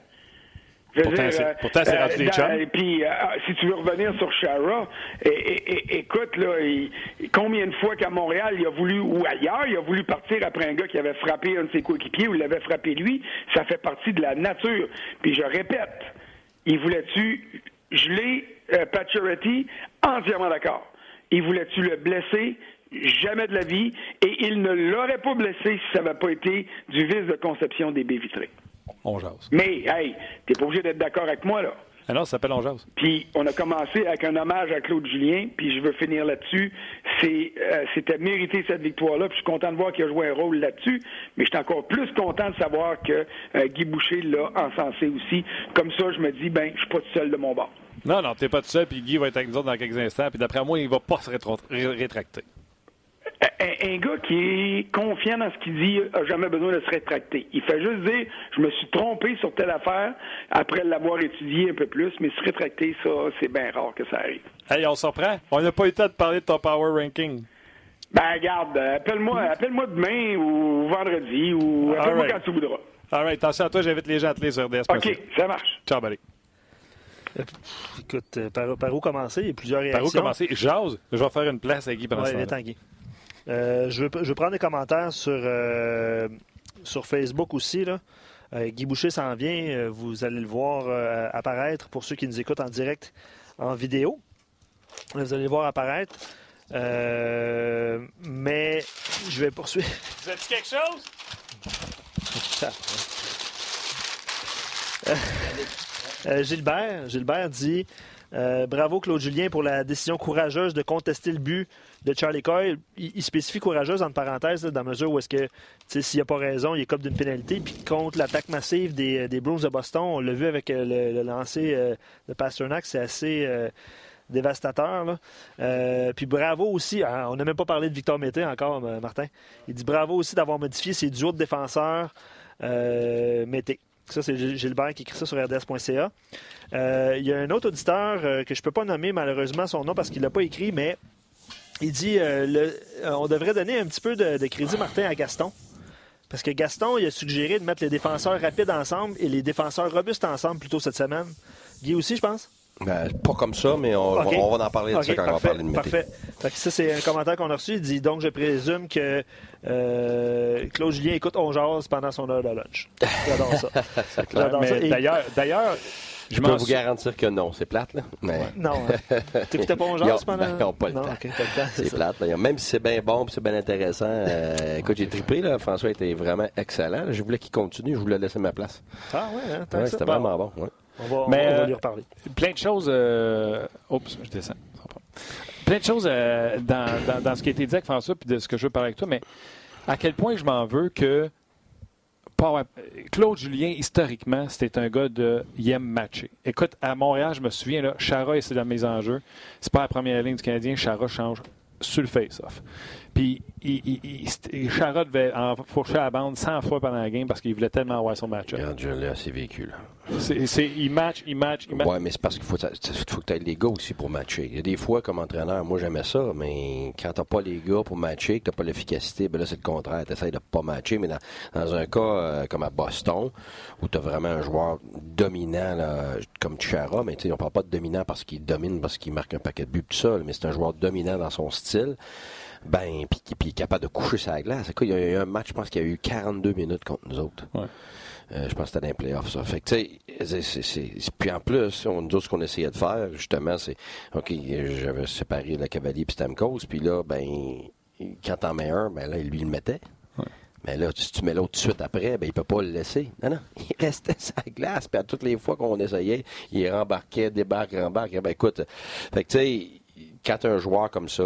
Pourtant, c'est rentré les chums. Et puis, si tu veux revenir sur Chara, écoute, là, combien de fois qu'à Montréal, il a voulu, ou ailleurs, il a voulu partir après un gars qui avait frappé un de ses coéquipiers ou il avait frappé lui, ça fait partie de la nature. Puis je répète, il voulait-tu geler Pacioretty? Entièrement d'accord. Il voulait-tu le blesser? Jamais de la vie. Et il ne l'aurait pas blessé si ça n'avait pas été du vice de conception des baies vitrées. On jase. Mais, hey, t'es pas obligé d'être d'accord avec moi, là. Ah non, ça s'appelle On jase. Puis, on a commencé avec un hommage à Claude Julien, puis je veux finir là-dessus. C'était mérité, cette victoire-là, puis je suis content de voir qu'il a joué un rôle là-dessus, mais je suis encore plus content de savoir que Guy Boucher l'a encensé aussi. Comme ça, je me dis, ben, je suis pas tout seul de mon bord. Non, non, t'es pas tout seul, puis Guy va être avec nous autres dans quelques instants, puis d'après moi, il va pas se rétracter. Un gars qui est confiant dans ce qu'il dit n'a jamais besoin de se rétracter. Il fait juste dire, je me suis trompé sur telle affaire après l'avoir étudié un peu plus, mais se rétracter, ça, c'est bien rare que ça arrive. Hey, on s'en prend. On n'a pas eu le temps de parler de ton power ranking. Ben, regarde, appelle-moi demain ou vendredi ou appelle-moi quand tu voudras. All right, attention à toi, j'invite les gens à te lire sur DS. OK, ça marche. Ciao, Balé. Écoute, par où commencer? Il y a plusieurs réactions. Par où commencer? J'ose, je vais faire une place à Guy pendant ce temps-là. Je veux prendre des commentaires sur Facebook aussi, là. Guy Boucher s'en vient. Vous allez le voir apparaître pour ceux qui nous écoutent en direct en vidéo. Vous allez le voir apparaître. Mais je vais poursuivre. Vous avez-tu quelque chose? Gilbert dit bravo Claude Julien pour la décision courageuse de contester le but de Charlie Coyle. Il spécifie courageuse entre parenthèses là, dans la mesure où est-ce que s'il n'y a pas raison, il est coupé d'une pénalité. Puis contre l'attaque massive des Bruins de Boston, on l'a vu avec le lancer de Pastrnak, c'est assez dévastateur, là. Puis bravo aussi, on n'a même pas parlé de Victor Mete encore, Martin. Il dit bravo aussi d'avoir modifié ses duos de défenseurs Mete. Ça, c'est Gilbert qui écrit ça sur rds.ca. Il y a un autre auditeur que je ne peux pas nommer malheureusement son nom parce qu'il ne l'a pas écrit, mais il dit on devrait donner un petit peu de crédit, Martin, à Gaston. Parce que Gaston, il a suggéré de mettre les défenseurs rapides ensemble et les défenseurs robustes ensemble plutôt cette semaine. Guy aussi, je pense? Ben, pas comme ça, mais on va en parler de ça quand on va parler de Mete. Parfait. Ça, c'est un commentaire qu'on a reçu. Il dit donc, je présume que Claude Julien écoute On jase pendant son heure de lunch. J'adore ça. D'ailleurs, je peux vous garantir que non, c'est plate, là. Mais... Ouais. Non. T'écoutais pas On jase pendant. Ils n'ont pas le temps. Okay, c'est plate, là. Même si c'est bien bon et c'est bien intéressant. Écoute, j'ai trippé, là. François était vraiment excellent. Je voulais qu'il continue, je voulais laisser ma place. Ah, ouais, hein, ouais, c'était vraiment bon. Ouais. On va lui reparler. Plein de choses. Oups, je descends. Plein de choses dans ce qui a été dit avec François puis de ce que je veux parler avec toi, mais à quel point je m'en veux que Claude Julien, historiquement, c'était un gars de il aime matcher. Écoute, à Montréal, je me souviens, là, Chara est dans mes enjeux. C'est pas la première ligne du Canadien. Chara change sur le face-off. Puis, Chara devait enfourcher la bande 100 fois pendant la game parce qu'il voulait tellement avoir son match-up. Regarde, je l'ai assez vécu, là. Il match. Oui, mais c'est parce qu'il faut que tu aies les gars aussi pour matcher. Il y a des fois, comme entraîneur, moi j'aimais ça, mais quand tu n'as pas les gars pour matcher, que tu n'as pas l'efficacité, ben là c'est le contraire. Tu essaies de pas matcher, mais dans un cas comme à Boston, où tu as vraiment un joueur dominant, là, comme Chara, mais on ne parle pas de dominant parce qu'il domine, parce qu'il marque un paquet de buts tout seul, mais c'est un joueur dominant dans son style. Ben, puis il est capable de coucher sa glace. Il y a eu un match, je pense qu'il y a eu 42 minutes contre nous autres. Ouais. Je pense que c'était dans les playoffs, ça. Fait que, tu sais, puis en plus, on nous dit ce qu'on essayait de faire, justement, c'est, OK, j'avais séparé le Cavalier puis Stamkos, puis là, ben, quand t'en mets un, ben là, lui, il le mettait. Ouais. Mais là, si tu mets l'autre tout de suite après, ben, il peut pas le laisser. Non, non, il restait sa glace, puis à toutes les fois qu'on essayait, il rembarquait, débarque, rembarque. Ben, écoute, fait que, tu sais, quand un joueur comme ça,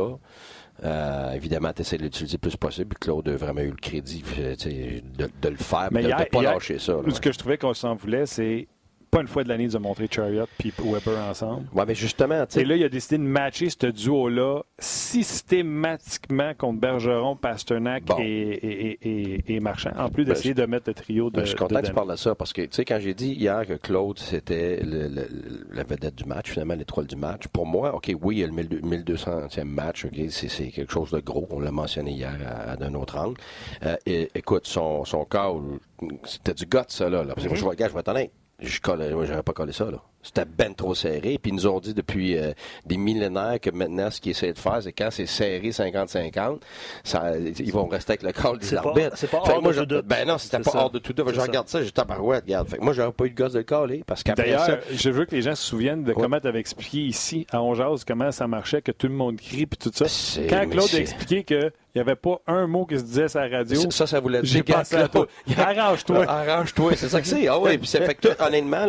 évidemment, tu essaies de l'utiliser le plus possible. Puis Claude a vraiment eu le crédit de le faire, mais de ne pas lâcher ça. Ce que je trouvais qu'on s'en voulait, c'est pas une fois de l'année de montrer Chariot et Weber ensemble. Ouais, mais justement, et là, il a décidé de matcher ce duo-là systématiquement contre Bergeron, Pastrnak et Marchand. En plus d'essayer de mettre le trio de. Je suis content que tu parles de ça parce que, tu sais, quand j'ai dit hier que Claude, c'était la vedette du match, finalement, l'étoile du match, pour moi, OK, oui, il y a le 1200e match, okay, c'est quelque chose de gros, on l'a mentionné hier d'un autre angle. Écoute, son call, c'était du guts, ça, là. Parce que moi, je vais être honnête. Je n'aurais pas collé ça, là. C'était ben trop serré. Puis ils nous ont dit depuis des millénaires que maintenant, ce qu'ils essaient de faire, c'est quand c'est serré 50-50, ils vont rester avec le call des arbitres. C'est pas hors de tout doute. Ben non, c'était pas hors de tout doute. Je regarde ça, j'étais à parouette, regarde. Fait que moi, j'aurais pas eu de gosse de le caller. D'ailleurs, je veux que les gens se souviennent de comment tu avais expliqué ici, à On Jase, comment ça marchait, que tout le monde crie, puis tout ça. Quand Claude a expliqué que... Il n'y avait pas un mot qui se disait sur la radio. Ça voulait dire « Arrange-toi. »« Arrange-toi. » C'est ça que c'est. Ah oui, puis c'est fait que tout, honnêtement,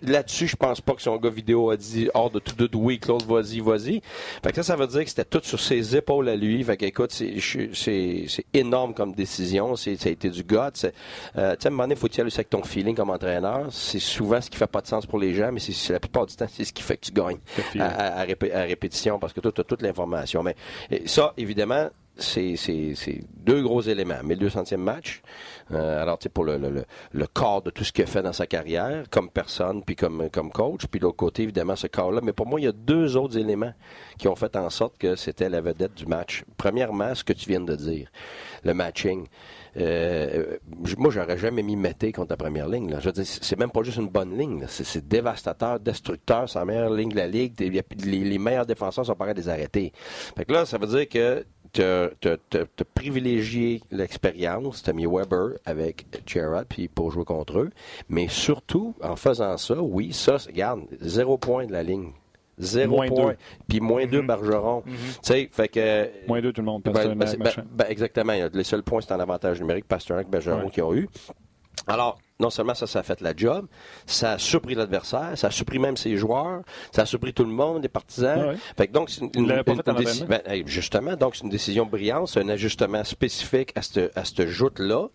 là-dessus, je pense pas que son gars vidéo a dit hors de tout doute, oui, Claude, vas-y, vas-y. Fait que ça veut dire que c'était tout sur ses épaules à lui. Fait qu'écoute, c'est énorme comme décision. Ça a été du gars. Tu sais, à un moment donné, faut-il aller avec ton feeling comme entraîneur. C'est souvent ce qui fait pas de sens pour les gens, mais c'est la plupart du temps, c'est ce qui fait que tu gagnes à répétition parce que toi, tu as toute l'information. Mais ça, évidemment, c'est deux gros éléments. 1200e match. Alors, tu sais, pour le corps de tout ce qu'il a fait dans sa carrière, comme personne, puis comme coach. Puis de l'autre côté, évidemment, ce corps-là. Mais pour moi, il y a deux autres éléments qui ont fait en sorte que c'était la vedette du match. Premièrement, ce que tu viens de dire, le matching. Moi, j'aurais jamais mis Mete contre la première ligne. Là. Je veux dire, c'est même pas juste une bonne ligne. C'est dévastateur, destructeur. C'est la meilleure ligne de la Ligue. Les meilleurs défenseurs sont pareils à les arrêter. Fait que là, ça veut dire que t'as privilégié l'expérience, t'as mis Weber avec Gerrard puis pour jouer contre eux. Mais surtout, en faisant ça, oui, ça, regarde, 0 point de la ligne. 0 point. Puis -2 Bergeron. Tu sais, fait que... -2 tout le monde. Exactement. Les seuls points, c'est en avantage numérique, Pastrnak, Bergeron qui ont eu. Alors, non seulement ça a fait la job, ça a surpris l'adversaire, ça a surpris même ses joueurs, ça a surpris tout le monde, les partisans. Ah ouais. Fait que donc, c'est une décision. Justement, donc c'est une décision brillante, c'est un ajustement spécifique à cette joute-là.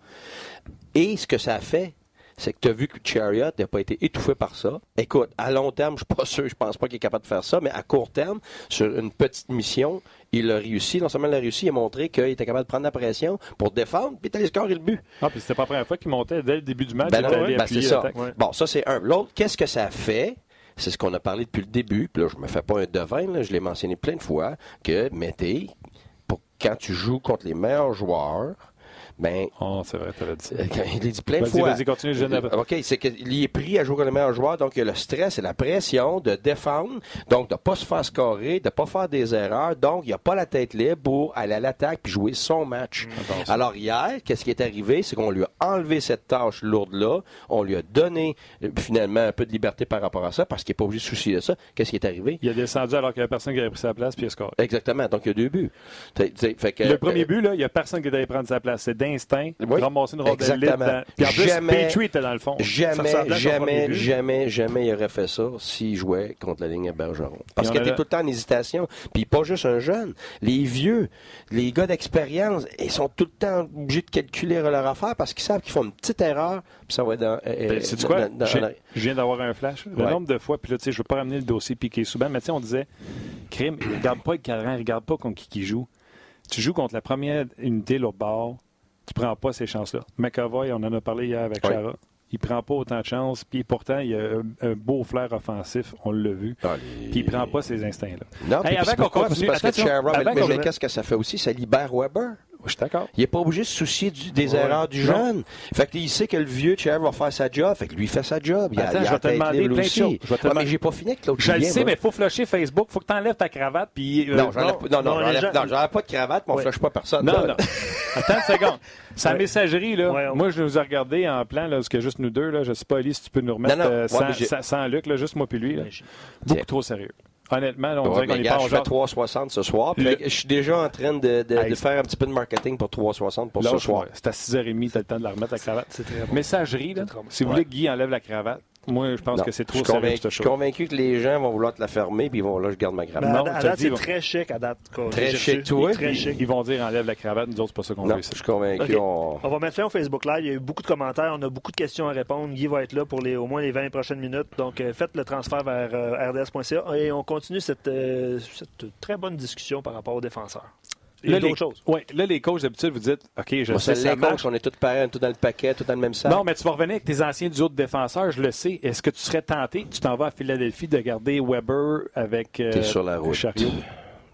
Et ce que ça a fait, c'est que tu as vu que Chariot n'a pas été étouffé par ça. Écoute, à long terme, je ne suis pas sûr, je ne pense pas qu'il est capable de faire ça, mais à court terme, sur une petite mission, il a réussi. Non seulement il a réussi, il a montré qu'il était capable de prendre la pression pour défendre, puis il a scoré le but. Ah, puis c'était pas la première fois qu'il montait dès le début du match. C'est ça. Ouais. Bon, ça c'est un. L'autre, qu'est-ce que ça fait? C'est ce qu'on a parlé depuis le début. Puis là, je me fais pas un devin, là, je l'ai mentionné plein de fois, que Mete, quand tu joues contre les meilleurs joueurs, ben, c'est vrai, tu l'as dit. Il l'a dit plein de fois. Vas-y, continue, OK, c'est qu'il est pris à jouer comme le meilleur joueur, donc il y a le stress et la pression de défendre, donc de ne pas se faire scorer, de ne pas faire des erreurs, donc il n'y a pas la tête libre pour aller à l'attaque puis jouer son match. Alors hier, qu'est-ce qui est arrivé? C'est qu'on lui a enlevé cette tâche lourde-là, on lui a donné finalement un peu de liberté par rapport à ça, parce qu'il n'est pas obligé de se soucier de ça. Qu'est-ce qui est arrivé? Il a descendu alors qu'il n'y a personne qui avait pris sa place, puis il a scoré. Exactement, donc il y a 2 buts. Fait que, le premier but, là, il n'y a personne qui allait prendre sa place. C'est instinct, ramasser une rondelle libre. Puis en plus, Petry était dans le fond. Jamais il aurait fait ça s'il jouait contre la ligne à Bergeron. Parce qu'il était tout le temps en hésitation. Puis pas juste un jeune. Les vieux, les gars d'expérience, ils sont tout le temps obligés de calculer leur affaire parce qu'ils savent qu'ils font une petite erreur. Puis ça va être dans... sais-tu quoi? Je viens d'avoir un flash. Le nombre de fois, puis là, tu sais, je veux pas ramener le dossier piqué souvent, mais tu sais, on disait, crime, regarde pas le cadran, regarde pas contre qui joue. Tu joues contre la première unité, l'autre bord. Tu ne prends pas ces chances-là. McAvoy, on en a parlé hier avec Chara. Il ne prend pas autant de chances. Puis pourtant, il a un beau flair offensif. On l'a vu. Puis il ne prend pas ces instincts-là. Non, hey, avant qu'on continue, parce que Chara, mais qu'est-ce que ça fait aussi? Ça libère Weber. Je suis d'accord. Il n'est pas obligé de se soucier des erreurs du jeune. Fait que il sait que le vieux Chara va faire sa job. Fait que lui, il fait sa job. Je vais te demander plein de choses. Mais j'ai pas fini avec l'autre. Je le sais, mais il faut flusher Facebook. Il faut que tu enlèves ta cravate. Non, j'enlève pas de cravate, mais on ne flushe pas personne. Non. Attends une seconde. Sa messagerie, là, moi, je vous ai regardé en plan, là, parce que juste nous deux, là, je ne sais pas, Ali, si tu peux nous remettre sans Luc, là, juste moi puis lui. Là. Beaucoup trop sérieux. Honnêtement, là, on dirait qu'on est pas en genre. Je fais 3,60 ce soir. Je suis déjà en train de faire un petit peu de marketing pour 3,60 pour ce soir. C'est à 6h30, tu as le temps de la remettre, la cravate. C'est très bon. Messagerie, là, si vous voulez que Guy enlève la cravate, moi, je pense que c'est trop sérieux, cette chose. Je suis convaincu que les gens vont vouloir te la fermer, puis ils vont, là, je garde ma cravate. Non, à date, c'est très chic, à date. Très chic, toi. Ils vont dire, enlève la cravate, nous autres, c'est pas ça qu'on veut. Je suis convaincu. On va mettre fin au Facebook Live. Il y a eu beaucoup de commentaires, on a beaucoup de questions à répondre. Guy va être là pour au moins les 20 prochaines minutes. Donc, faites le transfert vers rds.ca et on continue cette très bonne discussion par rapport aux défenseurs. Là, les coachs, d'habitude, vous dites, OK, je sais ça marche. On est tous pareils, tous dans le paquet, tous dans le même sac. Non, mais tu vas revenir avec tes anciens du haut de défenseurs, je le sais. Est-ce que tu serais tenté, tu t'en vas à Philadelphie, de garder Weber avec Chariot? T'es sur la route.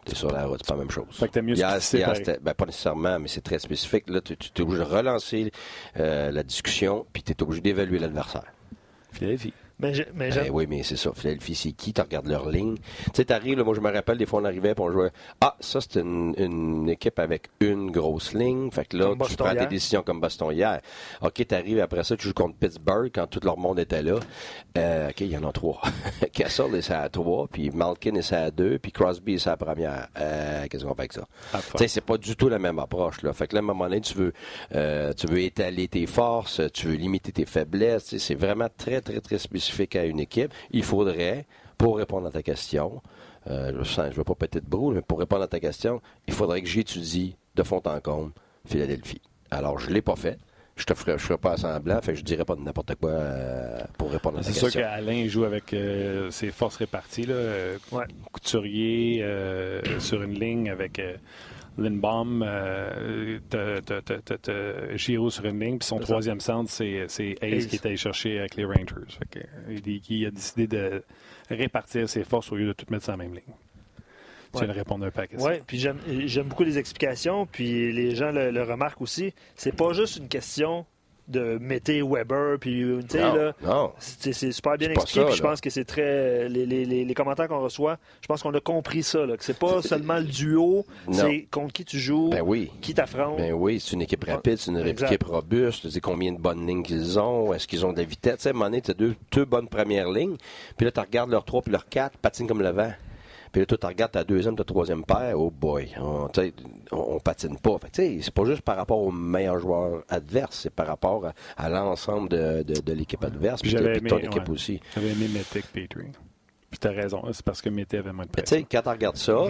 T'es sur la route, c'est pas la même chose. Fait que t'as mieux spécifié. Ben, pas nécessairement, mais c'est très spécifique. Là, tu es obligé de relancer la discussion, puis tu es obligé d'évaluer l'adversaire. Philadelphie. Oui, mais c'est ça. Philadelphie, c'est qui? Tu regardes leur ligne. Tu sais, t'arrives, là, moi je me rappelle, des fois on arrivait et on jouait. Ah, ça, c'était une équipe avec une grosse ligne. Fait que là, comme tu prends tes décisions comme Boston hier. OK, t'arrives après ça, tu joues contre Pittsburgh quand tout leur monde était là. OK, il y en a trois. Kessel est à 3, puis Malkin est à 2, puis Crosby est à première. Qu'est-ce qu'on fait avec ça? Ah, tu sais, c'est pas du tout la même approche, là. Fait que là, à un moment donné, tu veux étaler tes forces, tu veux limiter tes faiblesses. Tu sais, c'est vraiment très, très, très spécifique à une équipe. Il faudrait, pour répondre à ta question, je ne veux pas péter de brou, mais pour répondre à ta question, il faudrait que j'étudie de fond en comble Philadelphie. Alors, je ne l'ai pas fait. Je ne ferai pas semblant, fait que je ne dirais pas de n'importe quoi pour répondre à ta question. C'est sûr qu'Alain joue avec ses forces réparties. Là, Couturier sur une ligne avec... Lindbaum, Giroux sur une ligne, puis son troisième centre, c'est Hayes qui est allé chercher avec les Rangers. Fait que, il a décidé de répartir ses forces au lieu de tout mettre sur la même ligne. Tu viens de répondre un peu à la question. Oui, puis j'aime beaucoup les explications, puis les gens le remarquent aussi. C'est pas juste une question de Mete, Weber, puis non. C'est super bien expliqué, puis je pense que c'est très... Les commentaires qu'on reçoit, je pense qu'on a compris ça, là, que c'est pas seulement le duo, c'est contre qui tu joues, qui t'affronte. Ben oui, c'est une équipe rapide, c'est une équipe robuste, c'est combien de bonnes lignes qu'ils ont, est-ce qu'ils ont de la vitesse, tu sais, à un moment donné, tu as deux bonnes premières lignes, puis là, tu regardes leurs 3 puis leurs 4, patinent comme le vent. Puis là, toi, tu regardes ta deuxième, ta troisième paire, oh boy, on patine pas. Fait que, c'est pas juste par rapport aux meilleurs joueurs adverses, c'est par rapport à l'ensemble de l'équipe adverse, puis de ton équipe aussi. J'avais aimé Mete et Petry. Puis t'as raison, c'est parce que Mete avait moins de pression. Tu sais, quand tu regardes ça,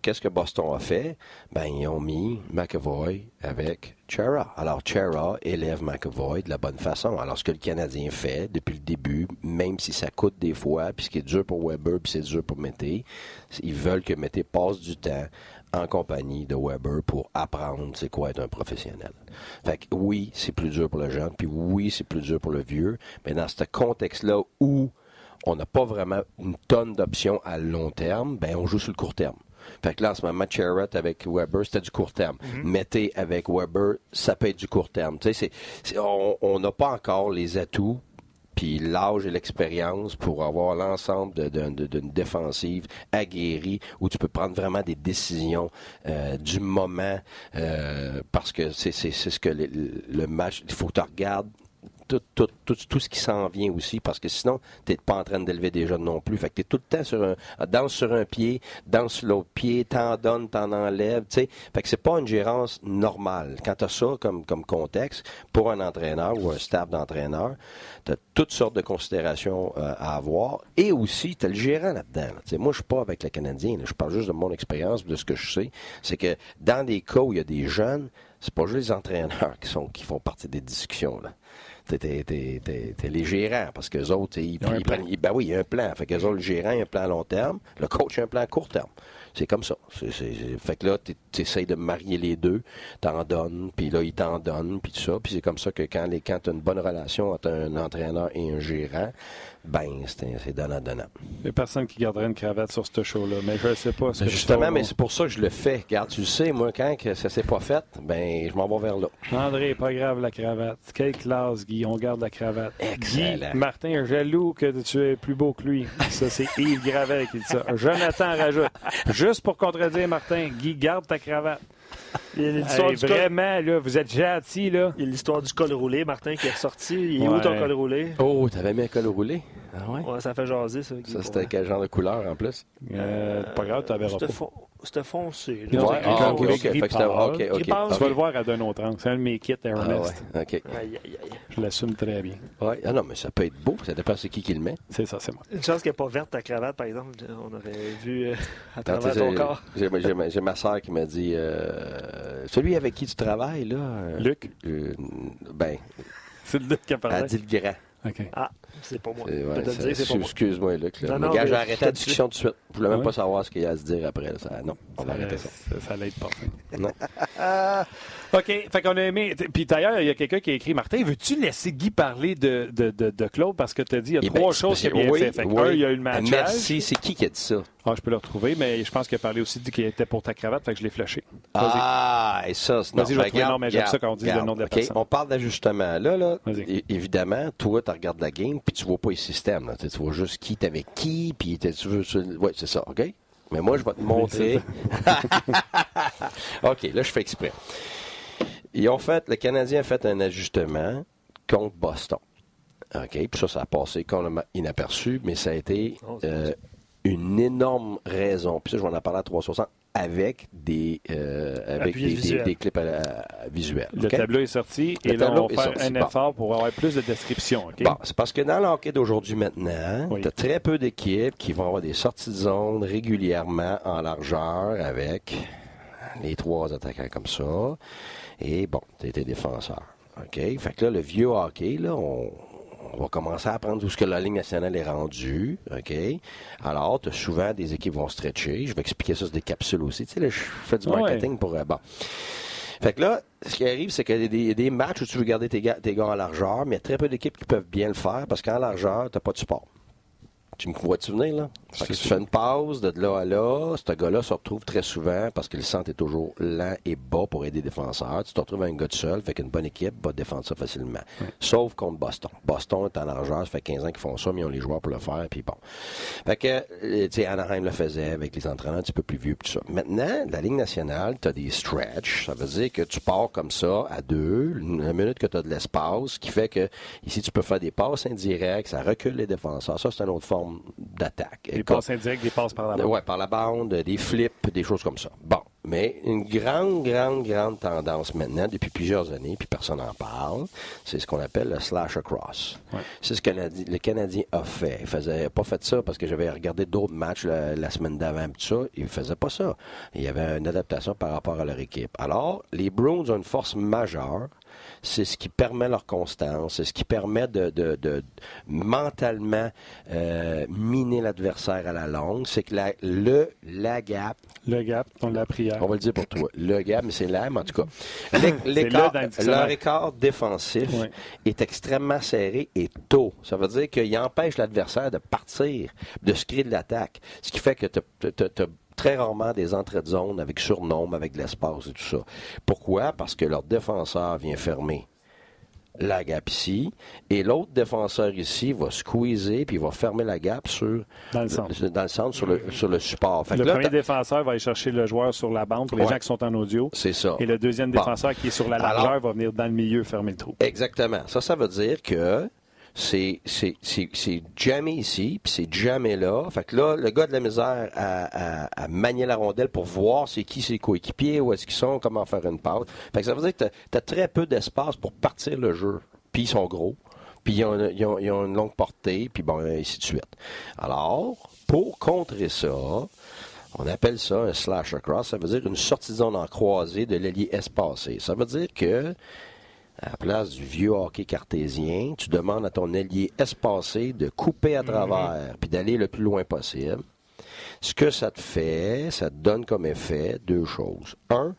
qu'est-ce que Boston a fait? Ben, ils ont mis McAvoy avec Chara. Alors, Chara élève McAvoy de la bonne façon. Alors, ce que le Canadien fait depuis le début, même si ça coûte des fois, puis ce qui est dur pour Weber, puis c'est dur pour Mete, ils veulent que Mete passe du temps en compagnie de Weber pour apprendre c'est quoi être un professionnel. Fait que oui, c'est plus dur pour le jeune, puis oui, c'est plus dur pour le vieux, mais dans ce contexte-là où on n'a pas vraiment une tonne d'options à long terme, ben on joue sur le court terme. Fait que là, en ce moment, Chara avec Weber, c'était du court terme. Mete avec Weber, ça peut être du court terme. Tu sais, on n'a pas encore les atouts, puis l'âge et l'expérience pour avoir l'ensemble d'une défensive aguerrie où tu peux prendre vraiment des décisions du moment parce que c'est ce que le match... Il faut que tu regardes tout ce qui s'en vient aussi, parce que sinon, tu n'es pas en train d'élever des jeunes non plus. Fait que tu es tout le temps sur un pied, danse sur l'autre pied, t'en donnes, t'en enlèves, tu sais. Fait que c'est pas une gérance normale. Quand tu as ça comme contexte, pour un entraîneur ou un staff d'entraîneur, tu as toutes sortes de considérations à avoir. Et aussi, tu as le gérant là-dedans. Là. Moi, je suis pas avec le Canadien. Là. Je parle juste de mon expérience, de ce que je sais. C'est que dans des cas où il y a des jeunes, c'est pas juste les entraîneurs qui font partie des discussions, là. T'es les gérants, parce qu'eux autres, il y a un plan. Fait qu'eux autres, le gérant, il y a un plan à long terme. Le coach, il y a un plan à court terme. C'est comme ça. Fait que là, t'essayes de marier les deux. T'en donnes, puis là, il t'en donne, puis tout ça. Puis c'est comme ça que quand t'as une bonne relation entre un entraîneur et un gérant, ben, c'est donnant-donnant. Il n'y a personne qui garderait une cravate sur ce show-là, mais je ne sais pas. Justement, mais c'est pour ça que je le fais. Regarde, tu le sais, moi, quand que ça ne s'est pas fait, ben, je m'en vais vers là. André, pas grave la cravate. Quelle classe, Guy, on garde la cravate. Excellent. Guy Martin, jaloux que tu es plus beau que lui. Ça, c'est Yves Gravel qui dit ça. Jonathan rajoute. Juste pour contredire Martin, Guy, garde ta cravate. Vraiment, là, vous êtes gentils, là. Il y a l'histoire du col roulé, Martin, qui est ressorti. Il est où ton col roulé? Oh, t'avais mis un col roulé? Ah ouais? Ouais, ça fait jaser, ça. Guy, ça, c'était quel genre de couleur, en plus? Pas grave, t'avais repos. C'était foncé. Là. Ouais, OK. Tu vas le voir à d'un autre angle. C'est un de mes kits, Ernest. Ah ouais, OK. Je l'assume très bien. Ouais. Ah non, mais ça peut être beau. Ça dépend c'est qui le met. C'est ça, c'est moi. Une chance qu'elle n'est pas verte, ta cravate, par exemple. On aurait vu à travers ton corps. J'ai ma soeur qui m'a dit... celui avec qui tu travailles, là... Luc? Ben... C'est le Luc qui a parlé. Elle dit le grand. Okay. Ah, c'est pas moi. Excuse-moi, Luc. Non, j'ai arrêté la discussion tout de suite. Je voulais même pas savoir ce qu'il y a à se dire après. Non, on va arrêter ça. Ça allait être parfait. Non. OK, fait qu'on a aimé. Puis d'ailleurs, il y a quelqu'un qui a écrit, Martin, veux-tu laisser Guy parler de Claude? Parce que tu as dit, il y a trois choses qu'il a bien fait. Fait que un, il y a eu le matchage. Merci, c'est qui a dit ça? Ah, je peux le retrouver, mais je pense qu'il a parlé aussi qu'il était pour ta cravate, fait que je l'ai flashé. Ah, et ça, c'est... Vas-y, je vais retrouver, non, mais j'aime ça quand on dit le nom de la personne. On parle d'ajustement. Là, évidemment, toi, tu regardes la game, puis tu vois pas les systèmes. Tu vois juste qui t'avait qui, puis tu veux... Oui, c'est ça, OK? Mais moi, je vais te montrer. OK, là, je fais exprès. Ils ont fait, le Canadien a fait un ajustement contre Boston. OK, puis ça a passé complètement inaperçu, mais ça a été une énorme raison. Puis ça, je vais en parler à 360 avec des clips visuels. Okay? Le tableau est sorti et là, on va faire un effort pour avoir plus de description. Okay? Bon, c'est parce que dans l'hockey d'aujourd'hui maintenant, tu as très peu d'équipes qui vont avoir des sorties de zone régulièrement en largeur avec les trois attaquants comme ça. Et bon, tu étais défenseur. OK? Fait que là, le vieux hockey, là, on va commencer à apprendre où ce que la Ligue nationale est rendue, OK? Alors, tu as souvent des équipes qui vont stretcher. Je vais expliquer ça sur des capsules aussi. Tu sais, là, je fais du marketing pour... Bon. Fait que là, ce qui arrive, c'est qu'il y a des matchs où tu veux garder tes gars en largeur, mais il y a très peu d'équipes qui peuvent bien le faire parce qu'en largeur, tu n'as pas de support. Tu me vois-tu venir, là? Fait que tu fais une pause de là à là. Ce gars-là se retrouve très souvent parce que le centre est toujours lent et bas pour aider les défenseurs. Tu te retrouves un gars de seul, fait qu'une bonne équipe va défendre ça facilement. Sauf contre Boston. Boston est en largeur, ça fait 15 ans qu'ils font ça, mais ils ont les joueurs pour le faire, puis bon. Fait que, tu sais, Anaheim le faisait avec les entraîneurs un petit peu plus vieux, puis tout ça. Maintenant, la Ligue nationale, tu as des stretch. Ça veut dire que tu pars comme ça à deux, la minute que tu as de l'espace, ce qui fait que, ici, tu peux faire des passes indirectes, ça recule les défenseurs. Ça, c'est une autre forme d'attaque. Des passes indirectes, des passes par la bande. Oui, par la bande, des flips, des choses comme ça. Bon, mais une grande tendance maintenant, depuis plusieurs années, puis personne n'en parle, c'est ce qu'on appelle le slash across. Ouais. C'est ce que le Canadien a fait. Il faisait pas fait ça parce que j'avais regardé d'autres matchs la semaine d'avant, tout ça. Il faisait pas ça. Il y avait une adaptation par rapport à leur équipe. Alors, les Bruins ont une force majeure. C'est ce qui permet leur constance, c'est ce qui permet de mentalement miner l'adversaire à la longue. C'est que la gap... Le gap, on l'a appris hier. On va le dire pour toi. Le gap, mais c'est l'air, en tout cas. Leur écart défensif est extrêmement serré et tôt. Ça veut dire qu'il empêche l'adversaire de partir, de se créer de l'attaque. Ce qui fait que très rarement des entrées de zone avec surnombre, avec de l'espace et tout ça. Pourquoi? Parce que leur défenseur vient fermer la gap ici, et l'autre défenseur ici va squeezer puis va fermer la gap sur le support. Fait que premier défenseur va aller chercher le joueur sur la bande pour les gens qui sont en audio. C'est ça. Et le deuxième défenseur qui est sur la largeur va venir dans le milieu fermer le trou. Exactement. Ça veut dire que c'est jamais ici, puis c'est jamais là. Fait que là, le gars de la misère à manier la rondelle pour voir c'est qui ses coéquipiers, où est-ce qu'ils sont, comment faire une passe. Fait que ça veut dire que t'as très peu d'espace pour partir le jeu. Puis ils sont gros, puis ils ont une longue portée, puis bon, ainsi de suite. Alors, pour contrer ça, on appelle ça un slash across. Ça veut dire une sortie de zone en croisée de l'ailier espacé. Ça veut dire que à la place du vieux hockey cartésien, tu demandes à ton ailier espacé de couper à travers puis d'aller le plus loin possible. Ce que ça te fait, ça te donne comme effet deux choses. Un,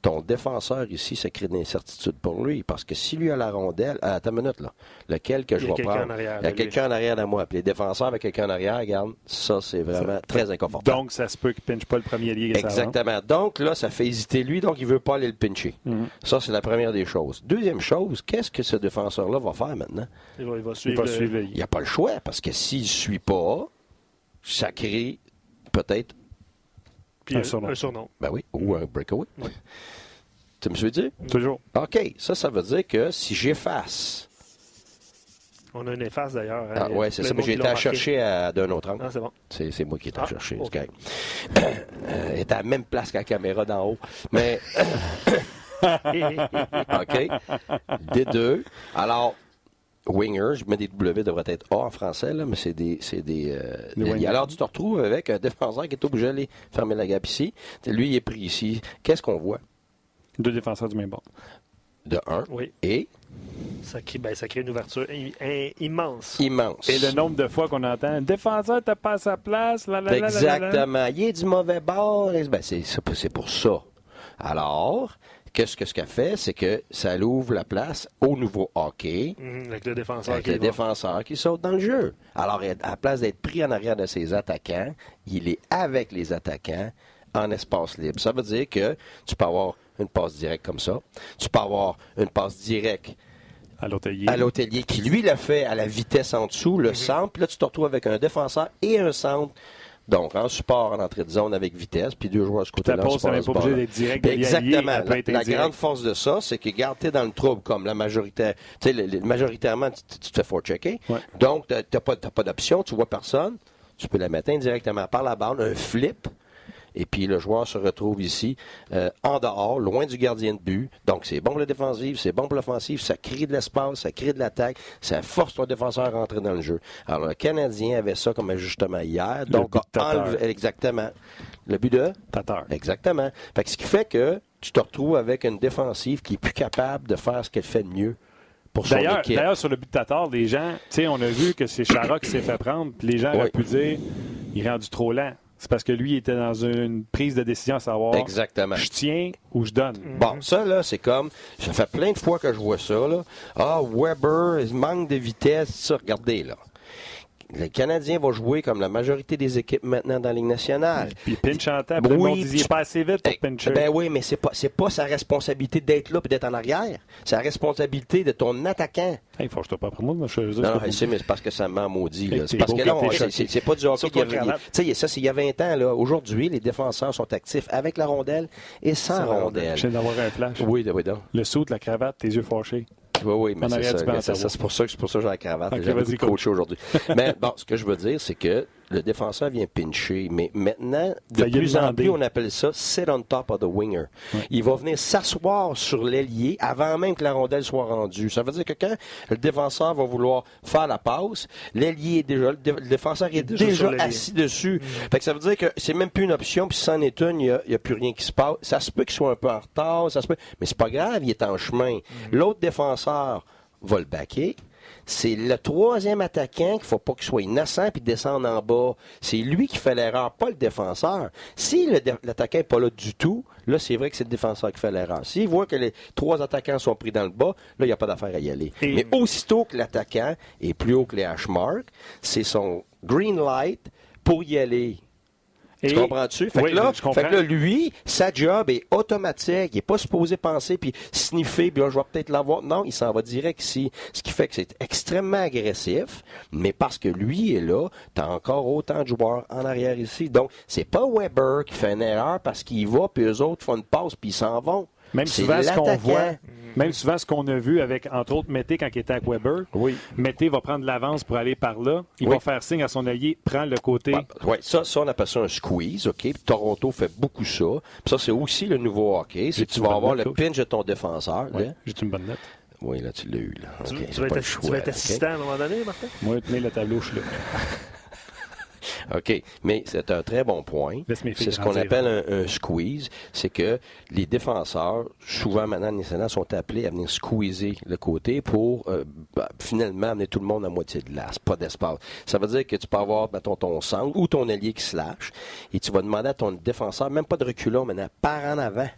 ton défenseur ici, ça crée de l'incertitude pour lui. Parce que si lui a la rondelle... Attends une minute, là. Lequel que je vais prendre? Il y a quelqu'un en arrière de moi. Puis les défenseurs avec quelqu'un en arrière, regarde, ça, c'est vraiment très inconfortable. Donc, ça se peut qu'il ne pinche pas le premier lié. Exactement. Donc, là, ça fait hésiter lui. Donc, il ne veut pas aller le pincher. Ça, c'est la première des choses. Deuxième chose, qu'est-ce que ce défenseur-là va faire maintenant? Il va suivre. Il n'y a pas le choix. Parce que s'il ne suit pas, ça crée peut-être... un surnom. Ben oui, ou un breakaway. Oui. Tu me suis dit? Toujours. OK. Ça veut dire que si j'efface... On a une efface, d'ailleurs. Hein? Ah ouais, c'est ça, mais j'ai été à chercher d'un autre angle. Ah, c'est bon. C'est moi qui ai été à chercher. OK. Elle était à la même place qu'à la caméra d'en haut. Mais... OK. D2. Alors... Winger, je mets des W, devrait être A en français, là, mais c'est des alors, tu te retrouves avec un défenseur qui est obligé d'aller fermer la gap ici. Lui, il est pris ici. Qu'est-ce qu'on voit? Deux défenseurs du même bord. De un. Oui. Et? Ça crée une ouverture immense. Et le nombre de fois qu'on entend « un défenseur, t'as pas sa place, la, la, la, la, la, la. » Exactement. Il est du mauvais bord. Ben, c'est pour ça. Alors, ce qu'elle fait, c'est que ça l'ouvre la place au nouveau hockey. Avec le défenseur, avec le défenseur qui saute dans le jeu. Alors, à la place d'être pris en arrière de ses attaquants, il est avec les attaquants en espace libre. Ça veut dire que tu peux avoir une passe directe comme ça. Tu peux avoir une passe directe à l'hôtelier qui, lui, l'a fait à la vitesse en dessous, le centre. Puis là, tu te retrouves avec un défenseur et un centre. Donc, en support, en entrée de zone avec vitesse, puis deux joueurs à ce côté-là. Ta pause, ça n'est pas obligé d'être direct. Exactement. La grande force de ça, c'est que, garde, t'es dans le trouble, comme la majorité. Tu sais, majoritairement, tu te fais forechecker. Ouais. Donc, t'as pas d'option, tu vois personne. Tu peux la mettre indirectement par la balle, un flip. Et puis, le joueur se retrouve ici, en dehors, loin du gardien de but. Donc, c'est bon pour le défensif, c'est bon pour l'offensif. Ça crée de l'espace, ça crée de l'attaque. Ça force ton défenseur à rentrer dans le jeu. Alors, le Canadien avait ça comme ajustement hier. Donc, exactement. Le but de Tatar. Exactement. Fait que ce qui fait que tu te retrouves avec une défensive qui est plus capable de faire ce qu'elle fait de mieux. D'ailleurs, sur le but de Tatar, les gens, tu sais, on a vu que c'est Chara qui s'est fait prendre. Puis les gens auraient pu dire, il est rendu trop lent. C'est parce que lui, il était dans une prise de décision à savoir je tiens ou je donne. Bon, ça, là, c'est comme, ça fait plein de fois que je vois ça, là. Ah, Weber, il manque de vitesse, ça, regardez, là. Le Canadien va jouer comme la majorité des équipes maintenant dans la Ligue nationale. Puis pinch en temps, le monde disait, il est pas assez vite pour pincher. Ben oui, mais c'est pas sa responsabilité d'être là et d'être en arrière. C'est la responsabilité de ton attaquant. Hey, faut que je te parle pour moi, mais je suis non, c'est parce que ça m'a maudit. Là. C'est parce que là, c'est pas du hockey qu'il y a. Tu sais, ça, c'est il y a 20 ans, là. Aujourd'hui, les défenseurs sont actifs avec la rondelle et sans rondelle. Je viens d'avoir un flash. Oui, donc. Le saut de la cravate, tes yeux fâchés. Oui, mais c'est pour ça que j'ai la cravate. Okay, j'ai beaucoup coaché aujourd'hui. Mais bon, ce que je veux dire, c'est que le défenseur vient pincher, mais maintenant, de plus en plus, on appelle ça « sit on top of the winger ». Il va venir s'asseoir sur l'ailier avant même que la rondelle soit rendue. Ça veut dire que quand le défenseur va vouloir faire la passe, l'ailier est déjà, le défenseur est déjà assis dessus. Fait que ça veut dire que c'est même plus une option, puis si c'en est une, il n'y a plus rien qui se passe. Ça se peut qu'il soit un peu en retard, ça se peut, mais c'est pas grave, il est en chemin. L'autre défenseur va le backer. C'est le troisième attaquant qu'il ne faut pas qu'il soit innocent puis descendre en bas. C'est lui qui fait l'erreur, pas le défenseur. Si l'attaquant n'est pas là du tout, là, c'est vrai que c'est le défenseur qui fait l'erreur. S'il voit que les trois attaquants sont pris dans le bas, là, il n'y a pas d'affaire à y aller. Mais aussitôt que l'attaquant est plus haut que les hash-marks, c'est son green light pour y aller. Tu comprends-tu? Fait que là, lui, sa job est automatique. Il n'est pas supposé penser, puis sniffer, puis là, je vais peut-être l'avoir. Non, il s'en va direct ici. Ce qui fait que c'est extrêmement agressif, mais parce que lui est là, tu as encore autant de joueurs en arrière ici. Donc, c'est pas Weber qui fait une erreur parce qu'il va, puis eux autres font une passe, puis ils s'en vont. Même souvent, ce qu'on a vu avec, entre autres, Mete quand il était à Weber, Mete va prendre de l'avance pour aller par là. Il va faire signe à son allié, prend le côté. Ça, on appelle ça un squeeze. Puis Toronto fait beaucoup ça. Puis ça, c'est aussi le nouveau hockey. C'est que tu vas avoir le pinch de ton défenseur. Ouais. J'ai-tu une bonne note? Oui, là, tu l'as eu. Là. Okay, tu vas être assistant à un moment donné, Martin? Moi, tenez le tableau, je suis là. OK, mais c'est un très bon point. C'est ce qu'on appelle un squeeze. C'est que les défenseurs, souvent maintenant, sont appelés à venir squeezer le côté pour finalement amener tout le monde à moitié de glace, pas d'espace. Ça veut dire que tu peux avoir ton centre ou ton ailier qui se lâche et tu vas demander à ton défenseur, même pas de reculons maintenant, par en avant,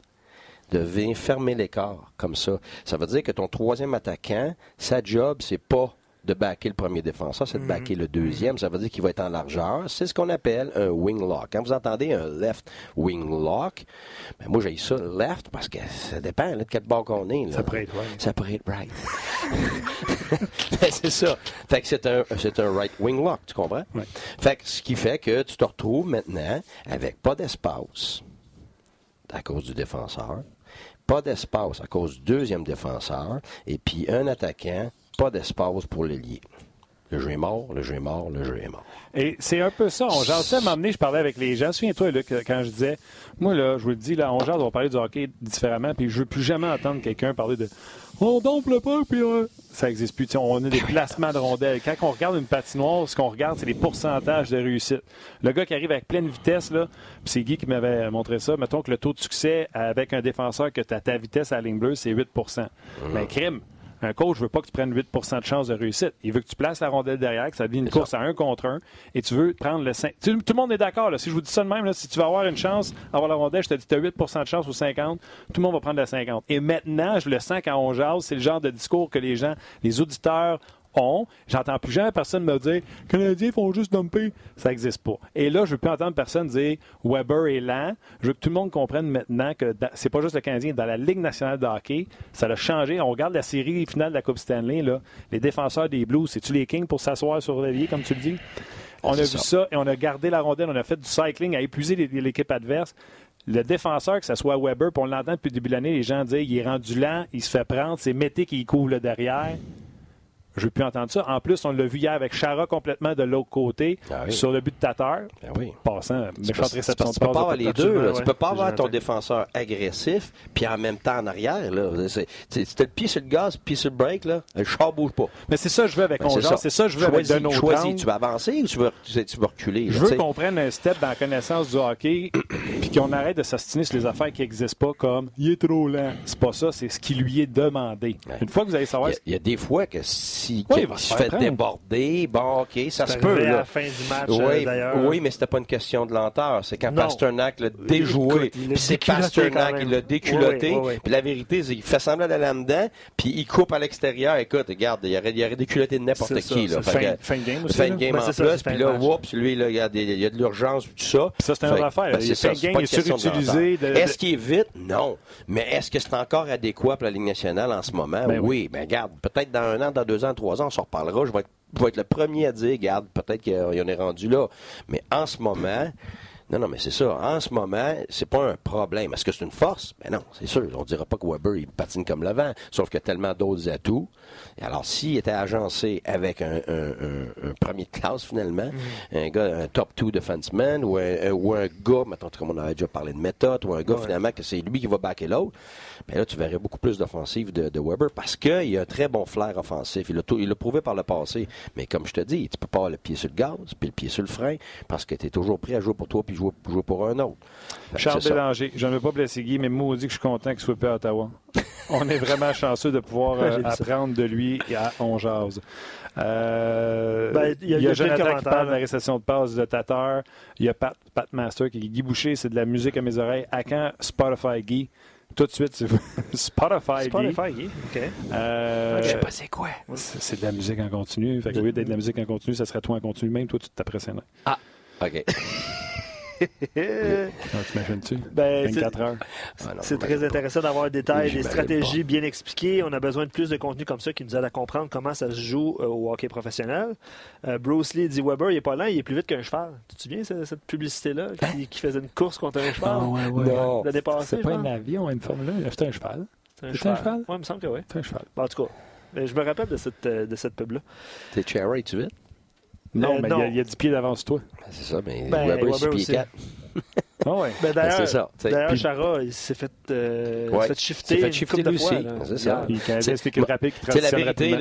de venir fermer l'écart comme ça. Ça veut dire que ton troisième attaquant, sa job, c'est pas de backer le premier défenseur, c'est de backer le deuxième. Ça veut dire qu'il va être en largeur. C'est ce qu'on appelle un wing lock. Quand vous entendez un left wing lock, ben moi, j'ai ça left parce que ça dépend de quel bord qu'on est. Là. Ça pourrait être right. Ça pourrait être right. C'est ça. Fait que c'est un right wing lock, tu comprends? Ouais. Fait que ce qui fait que tu te retrouves maintenant avec pas d'espace à cause du défenseur, pas d'espace à cause du deuxième défenseur, et puis un attaquant pas d'espace pour le lier. Le jeu est mort, le jeu est mort, le jeu est mort. Et c'est un peu ça. On jasait à m'emmener, je parlais avec les gens. Souviens-toi, Luc, quand je disais, moi, là, je vous le dis, là, on jase, on va parler du hockey différemment, puis je veux plus jamais entendre quelqu'un parler de « on dompe le pas, puis ça n'existe plus. » On a des placements de rondelles. Quand on regarde une patinoire, ce qu'on regarde, c'est les pourcentages de réussite. Le gars qui arrive avec pleine vitesse, là, puis c'est Guy qui m'avait montré ça, mettons que le taux de succès avec un défenseur que tu as ta vitesse à la ligne bleue, c'est 8%. Mais crime! Un coach ne veut pas que tu prennes 8 % de chance de réussite. Il veut que tu places la rondelle derrière, que ça devient une course à 1 contre 1, et tu veux prendre le 5. Tout le monde est d'accord. Si je vous dis ça de même, là, si tu vas avoir une chance d'avoir la rondelle, je te dis tu as 8 % de chance ou 50, tout le monde va prendre la 50. Et maintenant, je le sens quand on jase, c'est le genre de discours que les gens, les auditeurs ont. J'entends plus jamais personne me dire « Canadiens font juste dumper ». Ça n'existe pas. Et là, je ne veux plus entendre personne dire « Weber est lent ». Je veux que tout le monde comprenne maintenant que c'est pas juste le Canadien. Dans la Ligue nationale de hockey, ça l'a changé. On regarde la série finale de la Coupe Stanley. Là, les défenseurs des Blues, c'est-tu les Kings pour s'asseoir sur l'ailier, comme tu le dis? On a vu ça et on a gardé la rondelle. On a fait du cycling à épuiser l'équipe adverse. Le défenseur, que ce soit Weber, puis on l'entend depuis le début de l'année, les gens disent « Il est rendu lent, il se fait prendre, c'est Mete qui couvre le derrière ». Je n'ai plus entendre ça. En plus, on l'a vu hier avec Chara complètement de l'autre côté, sur le but de Tatar. Passant, méchante réception de passe. Tu peux pas avoir les deux. Tu peux pas avoir ton défenseur agressif, puis en même temps en arrière. C'était le pied sur le gaz, le pied sur le break. Là. Le char bouge pas. Mais c'est ça que je veux avec Ongeard. C'est ça que je veux avec Zdeno Chara. Tu vas avancer ou tu vas reculer? Je veux qu'on prenne un step dans la connaissance du hockey, puis qu'on arrête de s'astiner sur les affaires qui n'existent pas, comme il est trop lent. C'est pas ça, c'est ce qui lui est demandé. Une fois que vous allez savoir. Il y a des fois que il se fait déborder. Bon, OK, ça se peut. À la fin du match, d'ailleurs. Oui, mais c'était pas une question de lenteur. C'est quand Pastrnak l'a déjoué. Puis c'est Pastrnak qui l'a déculotté. Puis la vérité, c'est qu'il fait semblant d'aller en dedans, puis il coupe à l'extérieur. Écoute, regarde, il aurait déculotté de n'importe qui. Là. Fin de game aussi. Fin de game en plus. Puis là, oups, lui, il y a de l'urgence, tout ça. Puis ça, c'est une autre affaire. Il est surutilisé. Est-ce qu'il est vite? Non. Mais est-ce que c'est encore adéquat pour la Ligue nationale en ce moment? Oui. Mais regarde, peut-être dans 1 an, dans 2 ans, 3 ans, on s'en reparlera. Je vais être le premier à dire, regarde, peut-être qu'il en est rendu là. Mais en ce moment, non, mais c'est ça. En ce moment, c'est pas un problème. Est-ce que c'est une force? Ben non, c'est sûr. On dira pas que Weber, il patine comme le vent. Sauf qu'il y a tellement d'autres atouts. Et alors, s'il était agencé avec un premier de classe, finalement, un gars, un top 2 defenseman, ou un gars, mettons, comme on avait déjà parlé de méthode, ou un gars, finalement, que c'est lui qui va backer l'autre, ben là, tu verrais beaucoup plus d'offensive de Weber parce qu'il a un très bon flair offensif. Il l'a prouvé par le passé. Mais comme je te dis, tu peux pas avoir le pied sur le gaz, puis le pied sur le frein, parce que tu es toujours prêt à jouer pour toi, puis jouer pour un autre. Charles Bélanger, je ne veux pas blesser Guy, mais maudit que je suis content qu'il soit plus à Ottawa. On est vraiment chanceux de pouvoir apprendre de lui et on jase. Il y a Jonathan qui parle de la réception de passe de Tatar. Il y a Pat Master qui dit Guy Boucher, c'est de la musique à mes oreilles. À quand Spotify Guy? Tout de suite, Spotify Guy. Okay. Je sais pas c'est quoi. C'est de la musique en continu. Fait que, au lieu d'être de la musique en continu, ça serait toi en continu. Même toi, tu t'apprécierais. Ah, OK. T'imagines-tu? 24 heures. C'est très intéressant d'avoir des détails, des stratégies bien expliquées. On a besoin de plus de contenu comme ça qui nous aide à comprendre comment ça se joue au hockey professionnel. Bruce Lee dit Weber, il n'est pas lent, il est plus vite qu'un cheval. Tu te souviens cette publicité-là qui faisait une course contre un cheval? Non. La dépassée, c'est pas un avion, une Formule 1. C'est un cheval. C'est un cheval? Oui, il me semble que oui. C'est un cheval. En tout cas, je me rappelle de cette pub-là. T'es Cherry, tu vite? Non, mais il y a 10 pieds d'avance toi. C'est ça, mais Weber, 6 pieds 4. Ah ouais. D'ailleurs, Chara, il s'est fait shifter. Il s'est fait shifter lui aussi. C'est ça.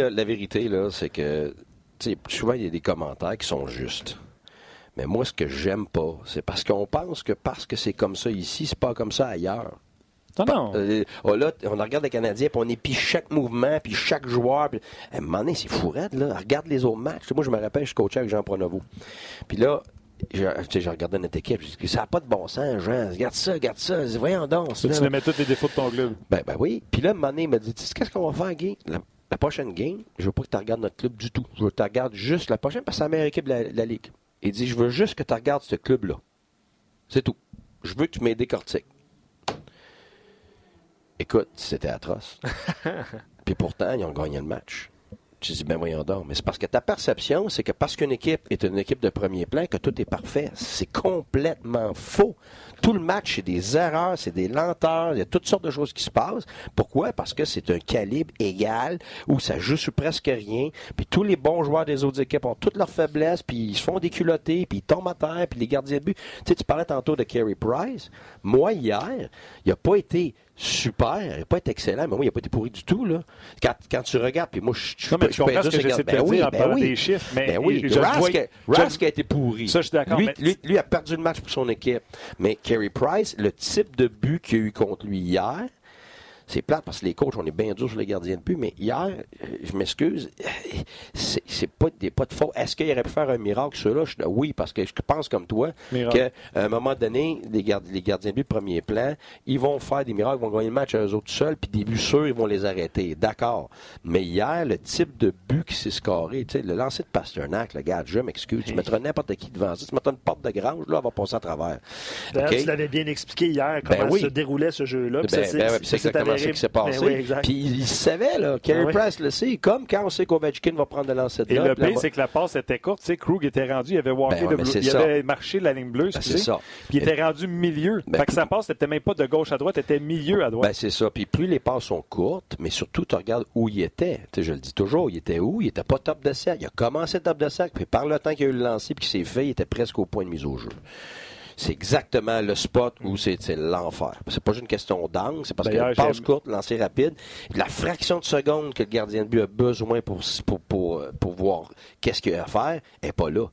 La vérité, c'est que souvent, il y a des commentaires qui sont justes. Mais moi, ce que j'aime pas, c'est parce qu'on pense que parce que c'est comme ça ici, c'est pas comme ça ailleurs. Non. Là, on regarde les Canadiens, puis on épie chaque mouvement, puis chaque joueur. Puis... À un moment donné, c'est fourette, là. Regarde les autres matchs. Moi, je me rappelle, je coachais avec Jean Pronovost. Puis là, j'ai regardé notre équipe. J'ai dit, ça n'a pas de bon sens, Jean. Regarde ça. Dis, voyons donc. Tu me mets tous les défauts de ton club. Ben oui. Puis là, à un moment donné, il m'a dit, qu'est-ce qu'on va faire, Guy? La prochaine game, je veux pas que tu regardes notre club du tout. Je veux que tu regardes juste la prochaine, parce que c'est la meilleure équipe de la Ligue. Il dit, je veux juste que tu regardes ce club-là. C'est tout. Je veux que tu m'aies décortiqué. Écoute, c'était atroce. Puis pourtant, ils ont gagné le match. Tu dis, ben voyons donc. Mais c'est parce que ta perception, c'est que parce qu'une équipe est une équipe de premier plan, que tout est parfait. C'est complètement faux. Tout le match, c'est des erreurs, c'est des lenteurs, il y a toutes sortes de choses qui se passent. Pourquoi? Parce que c'est un calibre égal, où ça joue sur presque rien, puis tous les bons joueurs des autres équipes ont toutes leurs faiblesses, puis ils se font déculotter, puis ils tombent à terre, puis les gardiens de but. Tu sais, tu parlais tantôt de Carey Price. Moi, hier, il n'a pas été... super, il n'a pas été excellent, mais moi, il n'a pas été pourri du tout, là. Quand tu regardes, puis moi, je comprends ce que j'essaie de te dire en parlant des chiffres, mais... Rask a été pourri. Ça, je suis d'accord. Lui a perdu le match pour son équipe. Mais Carey Price, le type de but qu'il y a eu contre lui hier, c'est plate parce que les coachs, on est bien durs sur les gardiens de but, mais hier, je m'excuse, c'est pas des pas de faute. Est-ce qu'il aurait pu faire un miracle, ceux-là? Oui, parce que je pense comme toi qu'à un moment donné, les gardiens de but de premier plan, ils vont faire des miracles, ils vont gagner le match à eux autres seuls, puis des buts sûrs, ils vont les arrêter. D'accord. Mais hier, le type de but qui s'est scoré, tu sais, le lancer de Pastrnak, le gars, je m'excuse, tu mettrais n'importe qui devant ça, tu mettrais une porte de grange, là, elle va passer à travers. D'ailleurs, okay? Tu l'avais bien expliqué hier, comment se déroulait ce jeu-là. C'est exactement ce qui s'est passé. Oui, puis il savait, là, Carey Price le sait, comme quand on sait qu'Ovechkin va prendre le lancer de là. Et le pire, c'est que la passe était courte, tu sais, Krug était rendu, il avait walké le bleu, il avait marché la ligne bleue, c'est ça. Puis il était rendu milieu. Fait que sa passe, c'était même pas de gauche à droite, était milieu à droite. C'est ça. Puis plus les passes sont courtes, mais surtout, tu regardes où il était. Tu sais, je le dis toujours, il était où? Il était pas top de sac. Il a commencé top de sac, puis par le temps qu'il a eu le lancer, puis qu'il s'est fait, il était presque au point de mise au jeu. C'est exactement le spot où c'est l'enfer. C'est pas juste une question d'angle, c'est parce qu'il y a une passe courte, lancer rapide. La fraction de seconde que le gardien de but a besoin pour voir qu'est-ce qu'il a à faire, n'est pas là.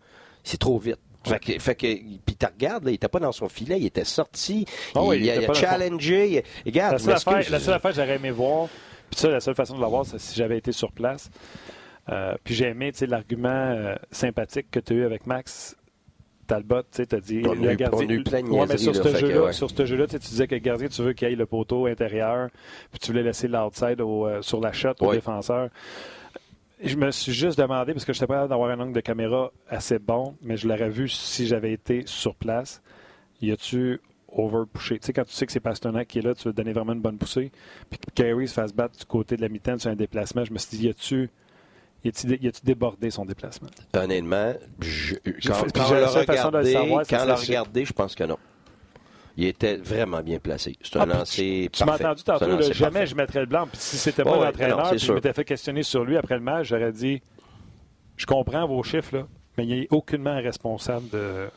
C'est trop vite. Fait que puis tu regardes, là, il n'était pas dans son filet, il était sorti, il a challengé. Regarde, la seule affaire que j'aurais aimé voir, puis ça, la seule façon de la voir, c'est si j'avais été sur place. Puis j'ai aimé l'argument sympathique que tu as eu avec Max. Talbot, tu sais, t'as dit... Sur ce jeu-là, tu disais que le gardien, tu veux qu'il aille le poteau intérieur, puis tu voulais laisser l'outside sur la shot au défenseur. Je me suis juste demandé, parce que j'étais prêt d'avoir un angle de caméra assez bon, mais je l'aurais vu si j'avais été sur place. Y a-tu over-poussé? Tu sais, quand tu sais que c'est Pastrnak qui est là, tu veux donner vraiment une bonne poussée, puis que Carey se fasse battre du côté de la mi-temps sur un déplacement, je me suis dit, y a-tu débordé son déplacement? Honnêtement, quand on l'a regardé, je pense que non. Il était vraiment bien placé. C'est un lancé parfait. Tu m'as entendu tantôt, jamais je mettrais le blanc. Puis si c'était pas l'entraîneur, puis je m'étais fait questionner sur lui après le match, j'aurais dit, je comprends vos chiffres, là, mais il n'est aucunement responsable de...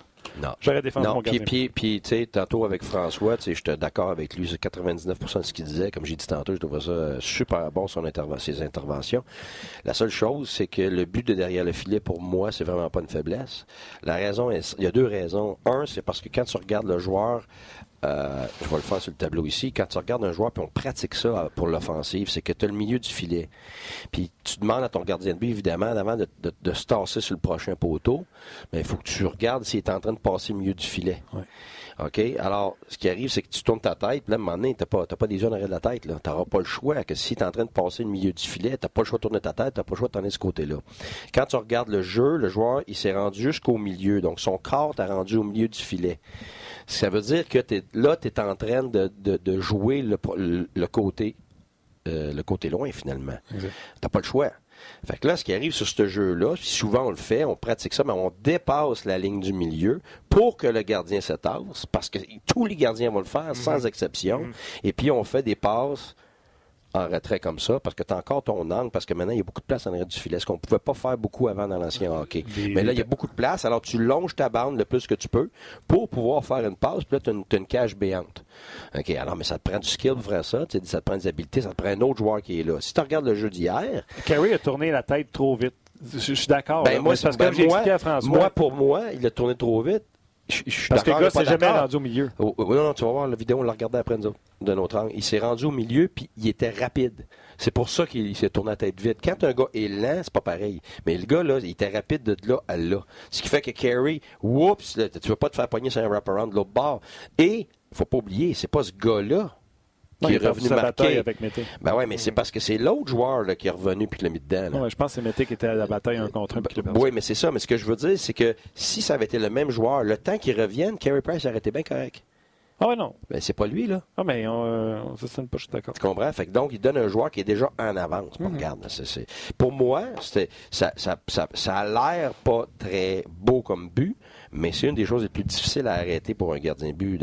Non. J'aurais défendu mon gardien. Puis, tu sais, tantôt avec François, tu sais, j'étais d'accord avec lui, c'est 99% de ce qu'il disait. Comme j'ai dit tantôt, je trouvais ça super bon, ses interventions. La seule chose, c'est que le but de derrière le filet, pour moi, c'est vraiment pas une faiblesse. La raison, il y a deux raisons. Un, c'est parce que quand tu regardes le joueur, je vais le faire sur le tableau ici, quand tu regardes un joueur, puis on pratique ça pour l'offensive, c'est que tu as le milieu du filet. Puis tu demandes à ton gardien de but, évidemment, avant de se tasser sur le prochain poteau, mais il faut que tu regardes s'il est en train de passer le milieu du filet. Oui. OK? Alors, ce qui arrive, c'est que tu tournes ta tête, puis là, à un moment donné, t'as pas des yeux en arrière de la tête, là. T'auras pas le choix, que si t'es en train de passer le milieu du filet, t'as pas le choix de tourner ta tête, t'as pas le choix de tourner de ce côté-là. Quand tu regardes le jeu, le joueur, il s'est rendu jusqu'au milieu, donc son corps t'a rendu au milieu du filet. Ça veut dire que t'es en train de jouer le côté loin, finalement. Okay. T'as pas le choix. Fait que là, ce qui arrive sur ce jeu-là, souvent on le fait, on pratique ça, mais on dépasse la ligne du milieu pour que le gardien se tasse, parce que tous les gardiens vont le faire, sans exception, et puis on fait des passes en retrait comme ça, parce que tu as encore ton angle, parce que maintenant, il y a beaucoup de place en arrière du filet, ce qu'on ne pouvait pas faire beaucoup avant dans l'ancien hockey. Mais là, il y a beaucoup de place, alors tu longes ta bande le plus que tu peux pour pouvoir faire une passe, puis là, tu as une cage béante. OK, alors, mais ça te prend du skill pour faire ça, ça te prend des habiletés, ça te prend un autre joueur qui est là. Si tu regardes le jeu d'hier... Carey a tourné la tête trop vite. Je suis d'accord. Pour moi, il a tourné trop vite. Parce que le gars s'est jamais rendu au milieu. Non, tu vas voir la vidéo, on l'a regardé après nous autres, de notre angle. Il s'est rendu au milieu, puis il était rapide. C'est pour ça qu'il s'est tourné la tête vite. Quand un gars est lent, c'est pas pareil. Mais le gars, là, il était rapide de là à là. Ce qui fait que Carey, oups, là, tu veux pas te faire pogner sur un wraparound de l'autre bord. Et, faut pas oublier, c'est pas ce gars-là qui est revenu marquer avec Mete. Ben oui, mais c'est parce que c'est l'autre joueur là, qui est revenu puis qui l'a mis dedans. Ouais, je pense que c'est Mete qui était à la bataille 1 contre 1. Oui, mais c'est ça. Mais ce que je veux dire, c'est que si ça avait été le même joueur, le temps qu'il revienne, Carey Price aurait été bien correct. Ah ouais, non. Ben, c'est pas lui, là. Ah, mais on se sonne pas, je suis d'accord. Tu comprends? Fait que donc, il donne un joueur qui est déjà en avance. Bon, regarde, pour moi, ça a l'air pas très beau comme but, mais c'est une des choses les plus difficiles à arrêter pour un gardien de but,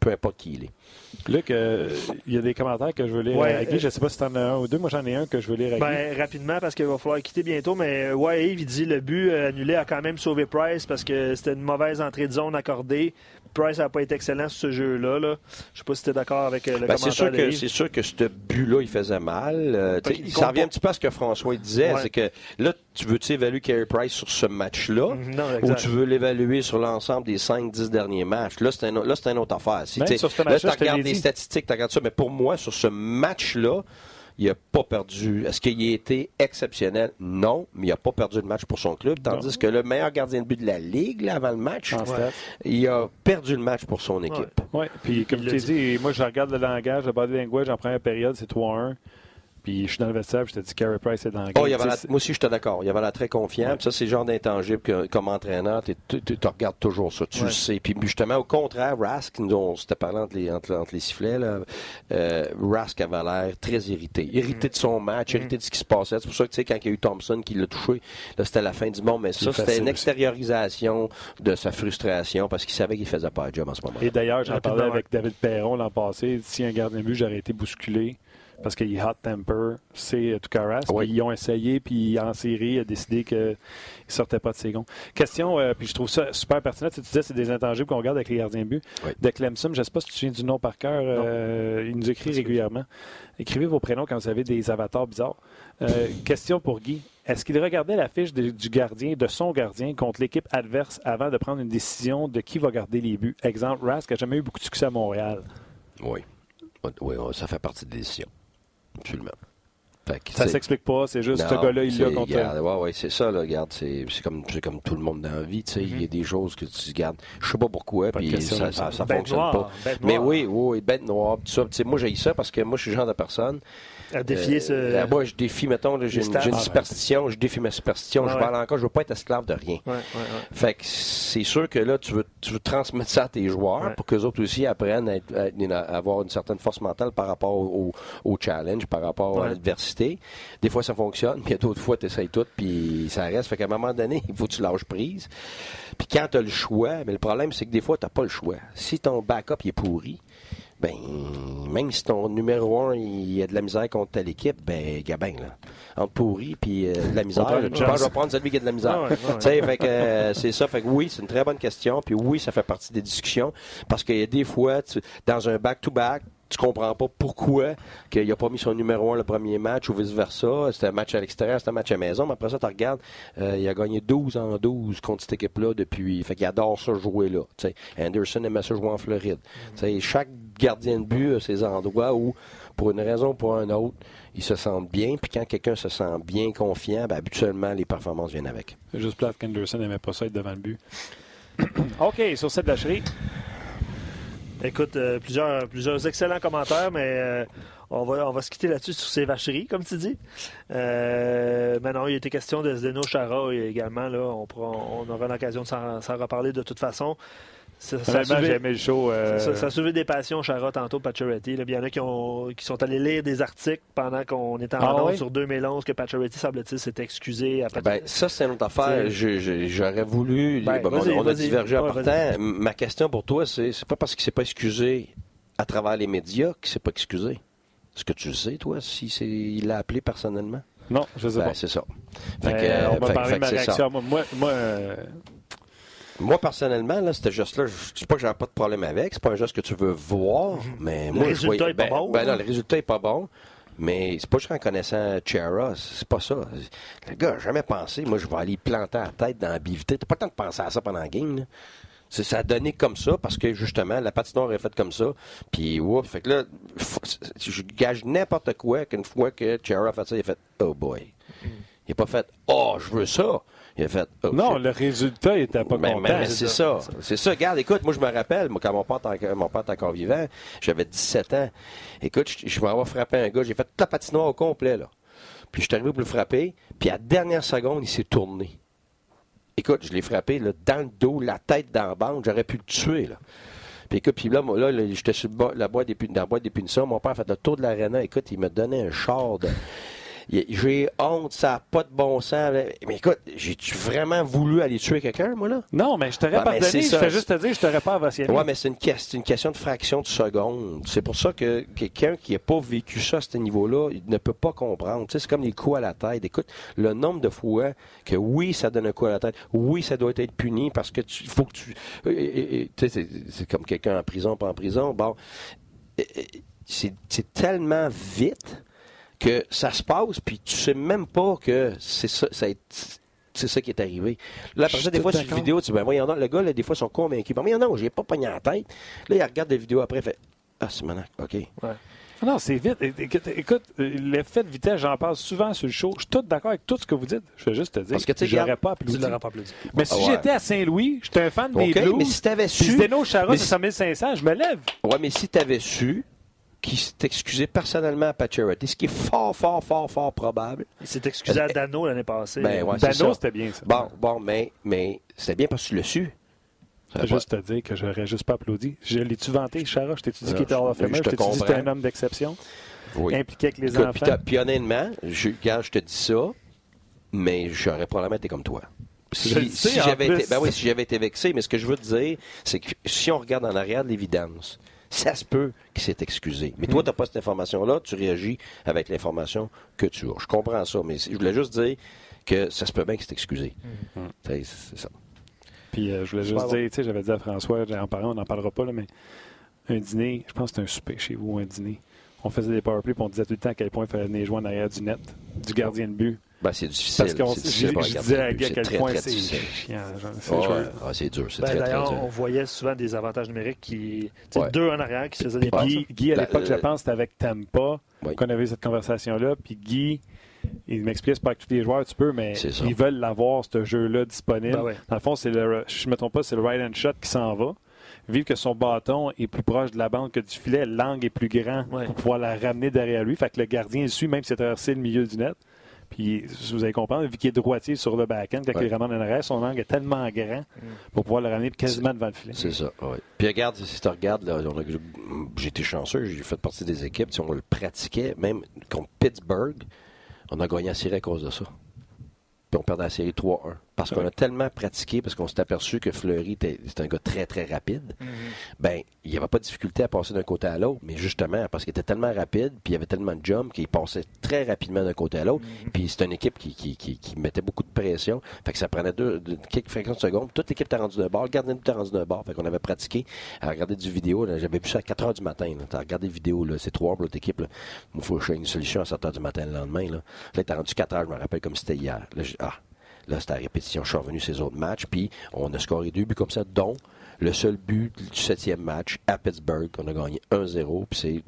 peu importe qui il est. Luc, il y a des commentaires que je veux lire avec lui. Je ne sais pas si tu en as un ou deux. Moi, j'en ai un que je veux lire avec lui. Rapidement, parce qu'il va falloir quitter bientôt. Mais Yves, il dit le but annulé a quand même sauvé Price parce que c'était une mauvaise entrée de zone accordée. Price n'a pas été excellent sur ce jeu-là. Là. Je ne sais pas si tu es d'accord avec le commentaire. C'est sûr que ce but-là, il faisait mal. Ça revient un petit peu à ce que François disait. C'est que là, tu veux-tu évaluer Carey Price sur ce match-là ou tu veux l'évaluer sur l'ensemble des 5-10 derniers matchs? Là, c'est une autre affaire. Si, là, tu regardes les statistiques, tu regardes ça, mais pour moi, sur ce match-là, il n'a pas perdu. Est-ce qu'il a été exceptionnel? Non, mais il n'a pas perdu de match pour son club. Tandis que le meilleur gardien de but de la Ligue, là, avant le match, il a perdu le match pour son équipe. Oui, puis comme tu l'as dit, moi, je regarde le langage, le body language en première période, c'est 3-1. Puis je suis dans le vestiaire, je te dis Carey Price est dans le game. Moi aussi, j'étais d'accord. Il avait l'air très confiant. Ouais. Ça, c'est le genre d'intangible que, comme entraîneur, tu regardes toujours ça. Tu le sais. Puis justement, au contraire, Rask, nous, on s'était parlé entre les sifflets, là, Rask avait l'air très irrité. Irrité de son match, irrité de ce qui se passait. C'est pour ça que, tu sais, quand il y a eu Thompson qui l'a touché, là, c'était la fin du monde. Mais ça, c'était une extériorisation de sa frustration parce qu'il savait qu'il faisait pas le job en ce moment. Et d'ailleurs, j'en parlais avec David Perron l'an passé. Si un gardien de but, j'aurais été bousculé. Parce qu'il est hot temper, c'est Tuukka Rask. Oui. Ils ont essayé, puis en série, il a décidé qu'il ne sortait pas de ses gonds. Question, puis je trouve ça super pertinent. Tu disais c'est des intangibles qu'on regarde avec les gardiens de but. Oui. De Clemson, je ne sais pas si tu te souviens du nom par cœur. Il nous écrit régulièrement. Écrivez vos prénoms quand vous avez des avatars bizarres. Question pour Guy. Est-ce qu'il regardait la fiche du gardien, de son gardien, contre l'équipe adverse avant de prendre une décision de qui va garder les buts? Exemple, Rask n'a jamais eu beaucoup de succès à Montréal. Oui. Oui, ça fait partie des décisions. Absolument. Ça ne s'explique pas, c'est juste ce gars-là, il l'a contre lui. Oui, c'est ça, là, regarde, c'est comme tout le monde dans la vie, tu sais, il y a des choses que tu gardes. Je sais pas pourquoi, puis ça ne fonctionne pas. Mais oui, bête noire, tout ça. Tu sais, moi, j'ai ça parce que moi, je suis le genre de personne. À défier ce. Moi, je défie, mettons, j'ai une superstition, je défie ma superstition, je parle encore, je veux pas être esclave de rien. Fait que c'est sûr que là, tu veux transmettre ça à tes joueurs pour qu'eux autres aussi apprennent à avoir une certaine force mentale par rapport au challenge, par rapport à l'adversité. Des fois, ça fonctionne, puis d'autres fois, tu essayes tout, puis ça reste. Fait qu'à un moment donné, il faut que tu lâches prise. Puis quand tu as le choix, mais le problème, c'est que des fois, tu n'as pas le choix. Si ton backup est pourri, ben, même si ton numéro 1 il y a de la misère contre telle équipe, ben, gabin, là. Entre pourri puis de la misère, je vais prendre celui qui a de la misère. Fait que, c'est ça. Fait que oui, c'est une très bonne question. Puis oui, ça fait partie des discussions. Parce qu'il y a des fois, dans un back-to-back, tu comprends pas pourquoi qu'il n'a pas mis son numéro 1 le premier match ou vice-versa. C'était un match à l'extérieur, c'était un match à maison. Mais après ça, tu regardes, il a gagné 12 en 12 contre cette équipe-là depuis. Fait qu'il adore ça jouer là. T'sais, Anderson aimait ça jouer en Floride. T'sais, chaque gardien de but a ses endroits où, pour une raison ou pour un autre, ils se sentent bien. Puis quand quelqu'un se sent bien, confiant, ben, habituellement, les performances viennent avec. C'est juste plate qu'Anderson n'aimait pas ça être devant le but. OK, sur cette lâcherie. Écoute, plusieurs excellents commentaires, mais on va se quitter là-dessus sur ces vacheries, comme tu dis. Maintenant, il était question de Zdeno Chara également. Là, on aura l'occasion de s'en reparler de toute façon. J'aimais le show. Ça suivait des passions, Chara, tantôt, Pacioretty. Il y en a qui sont allés lire des articles pendant qu'on était en annonce sur 2011 que Pacioretty, semble-t-il, s'était excusé. Ça, c'est une autre affaire. J'aurais voulu... on a divergé en partant. Ma question pour toi, c'est pas parce qu'il s'est pas excusé à travers les médias qu'il s'est pas excusé. Est-ce que tu le sais, toi, il l'a appelé personnellement? Non, je sais pas. C'est ça. On va parler de ma réaction. Moi, personnellement, là, ce geste-là, c'est pas que j'avais pas de problème avec, c'est pas un geste que tu veux voir, mais moi, je voyais... le résultat est pas bon, mais c'est pas juste en connaissant Chara, c'est pas ça. Le gars n'a jamais pensé, moi, je vais aller planter la tête dans la bivité. T'as pas le temps de penser à ça pendant la game, là. Ça a donné comme ça parce que, justement, la patinoire est faite comme ça. Puis, fait que là, je gage n'importe quoi qu'une fois que Chara a fait ça, il a fait « Oh boy ». Il n'a pas fait « Oh, je veux ça ». Il a fait, le résultat n'était pas content. Mais c'est ça. C'est ça. Regarde, écoute, moi, je me rappelle, quand mon père était encore vivant, j'avais 17 ans. Écoute, je vais avoir frappé un gars. J'ai fait toute la patinoire au complet, là. Puis, je suis arrivé pour le frapper. Puis, à la dernière seconde, il s'est tourné. Écoute, je l'ai frappé, là, dans le dos, la tête dans la bande. J'aurais pu le tuer, là. Puis, écoute, puis là, moi, là, j'étais sur dans la boîte des punitions. Mon père a fait le tour de l'aréna. Écoute, il me donnait un char de... J'ai honte, ça n'a pas de bon sens. Mais écoute, j'ai-tu vraiment voulu aller tuer quelqu'un, moi, là? Non, mais je t'aurais pardonné. Je fais juste te dire, je t'aurais pas avancé. Oui, mais c'est une question de fraction de seconde. C'est pour ça que quelqu'un qui n'a pas vécu ça à ce niveau-là, il ne peut pas comprendre. Tu sais, c'est comme les coups à la tête. Écoute, le nombre de fois que oui, ça donne un coup à la tête, oui, ça doit être puni parce que faut que tu... Tu sais, c'est comme quelqu'un en prison, pas en prison. Bon, c'est tellement vite... que ça se passe, puis tu sais même pas que c'est ça qui est arrivé. Là, après ça, des fois, sur la vidéo, tu dis, ben voyons donc, le gars, là, des fois, ils sont convaincus. Ben voyons donc, j'ai pas pogné en tête. Là, il regarde des vidéos après, il fait, ah, c'est monac, OK. Ouais. Non, c'est vite. Écoute, l'effet de vitesse, j'en parle souvent sur le show. Je suis tout d'accord avec tout ce que vous dites. Je vais juste te dire. Parce que tu n'aurais pas applaudi. Mais si j'étais à Saint-Louis, j'étais un fan de mes Blues. Mais si t'avais su... Zdeno Chara, c'est 5500, je me lève. Ouais, mais si t'avais su qu'il s'est excusé personnellement à Pacioretty, ce qui est fort probable. Il s'est excusé à Dano l'année passée. Ben, ouais, Dano, c'était bien ça. Bon, mais c'était bien parce que tu l'as su. Je vais juste te dire que j'aurais juste pas applaudi. Je l'ai-tu vanté, Chara? Je t'ai-tu dit qu'il était hors of famer? Je t'ai-tu dit que c'était un homme d'exception? Oui. Impliqué avec les enfants? Puis honnêtement, quand je te dis ça, mais j'aurais probablement été comme toi. Si j'avais été vexé, mais ce que je veux te dire, c'est que si on regarde en arrière de l'évidence, ça se peut qu'il s'est excusé. Mais toi, tu n'as pas cette information-là, tu réagis avec l'information que tu as. Je comprends ça, mais je voulais juste dire que ça se peut bien qu'il s'est excusé. C'est ça. Puis je voulais juste dire, tu sais, j'avais dit à François, on n'en parlera pas, là, mais un dîner, je pense que c'est un souper chez vous, un dîner. On faisait des powerplays et on disait tout le temps à quel point il fallait venir jouer en arrière du net, du gardien de but. Ben, c'est difficile. Parce que je disais à Guy à quel point c'est chiant. C'est dur, c'est très, très dur. On voyait souvent des avantages numériques qui... Deux en arrière qui se faisaient des passes. Guy, à l'époque, je pense, c'était avec Tampa qu'on avait eu cette conversation-là. Puis Guy... Il m'explique, c'est pas que tous les joueurs, tu peux, mais ils veulent l'avoir, ce jeu-là, disponible. Ben ouais. Dans le fond, si je ne me trompe pas, c'est le right-hand shot qui s'en va. Vu que son bâton est plus proche de la bande que du filet, l'angle est plus grand pour pouvoir la ramener derrière lui. Fait que le gardien le suit, même s'il a traversé le milieu du net. Puis, vous allez comprendre, vu qu'il est droitier sur le back-end, quand il ramène en arrière, son angle est tellement grand pour pouvoir le ramener quasiment devant le filet. C'est ça, oui. Puis, regarde, si tu regardes, là, j'ai été chanceux, j'ai fait partie des équipes, on le pratiquait, même contre Pittsburgh. On a gagné la série à cause de ça. Puis on perdait la série 3-1. Parce qu'on a tellement pratiqué, parce qu'on s'est aperçu que Fleury était un gars très, très rapide. Bien, il n'y avait pas de difficulté à passer d'un côté à l'autre, mais justement, parce qu'il était tellement rapide, puis il y avait tellement de jump qu'il passait très rapidement d'un côté à l'autre. Puis c'est une équipe qui mettait beaucoup de pression. Fait que ça prenait quelques fréquences de secondes. Toute l'équipe t'a rendu d'un bord. Le gardien t'a rendu d'un bord. Fait qu'on avait pratiqué à regarder du vidéo. J'avais vu ça à 4h du matin. T'as regardé vidéo, là. C'est 3h pour l'autre équipe. Il faut chercher une solution à 7h du matin le lendemain. Là, t'as rendu 4h, je me rappelle, comme c'était hier. Là, c'était à répétition. Je suis revenu ces autres matchs, puis on a scoré 2 buts comme ça, dont le seul but du 7e match à Pittsburgh. On a gagné 1-0, puis c'est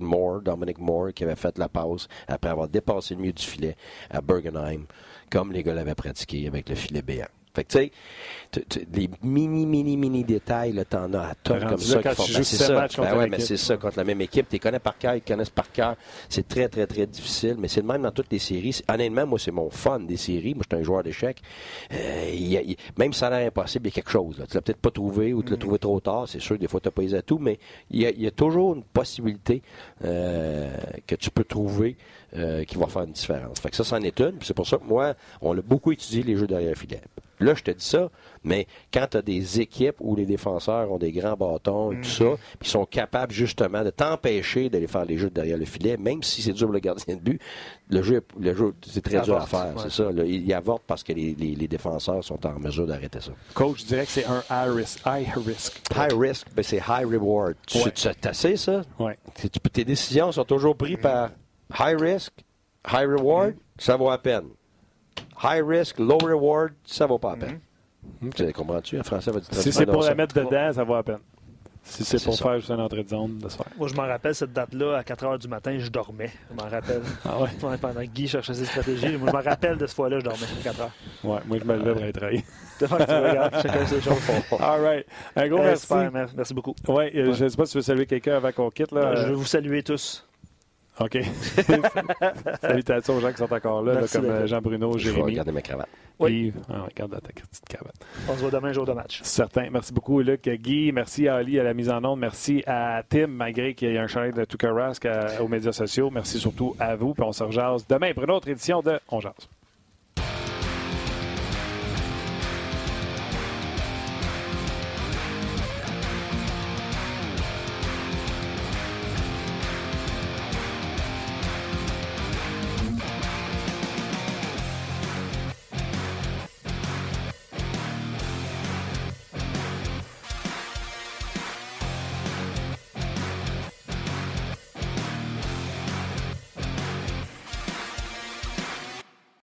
Dominic Moore, qui avait fait la passe après avoir dépassé le milieu du filet à Bergenheim, comme les gars l'avaient pratiqué avec le filet béant. Fait que, tu sais, les mini détails, là, t'en as à tonnes comme ça. Quand tu joues ce match contre la même équipe. Mais c'est ça, contre la même équipe. Tu les connais par cœur, ils connaissent par cœur. C'est très, très, très difficile. Mais c'est le même dans toutes les séries. Honnêtement, moi, c'est mon fun des séries. Moi, je suis un joueur d'échecs. Même si ça a l'air impossible, il y a quelque chose. Là. Tu l'as peut-être pas trouvé ou tu l'as trouvé trop tard. C'est sûr, des fois, tu n'as pas les atouts. Mais il y a toujours une possibilité que tu peux trouver qui va faire une différence. Fait que ça, c'en est une. Puis c'est pour ça que moi, on a beaucoup étudié les jeux derrière le filet. Là, je te dis ça, mais quand tu as des équipes où les défenseurs ont des grands bâtons et tout ça, ils sont capables justement de t'empêcher d'aller faire les jeux derrière le filet, même si c'est dur pour le gardien de but, le jeu c'est très dur à faire, c'est ça. Là, il y avorte parce que les défenseurs sont en mesure d'arrêter ça. Coach, je dirais que c'est un high risk. High risk, mais c'est high reward. Tu sais ça? Ouais. Tes décisions sont toujours prises par high risk, high reward, ça vaut à peine. High risk, low reward, ça vaut pas à peine. Comprends-tu? En français, va dire si c'est pour la mettre dedans, ça vaut à peine. Si c'est pour faire juste un entrée de zone, de se faire. Moi, je m'en rappelle cette date-là, à 4h du matin, je dormais. Je m'en rappelle. Pendant que Guy cherchait ses stratégies, moi, je m'en rappelle de ce fois-là, je dormais à 4h. Ouais, moi, je me levais pour être trahi. Chacun ses choses. All right. Un gros merci. Super, merci beaucoup. Ouais, je ne sais pas si tu veux saluer quelqu'un avant qu'on quitte. Là. Je veux vous saluer tous. OK. Salutations aux gens qui sont encore là, comme Jean-Bruno, Jérémy. Je vais regarder ma cravate. Oui. Regarde ta petite cravate. On se voit demain, jour de match. Certain. Merci beaucoup, Luc, Guy. Merci à Ali à la mise en onde. Merci à Tim, malgré qu'il y ait un challenge de Tuukka Rask aux médias sociaux. Merci surtout à vous. Puis on se rejase demain pour une autre édition de On Jase.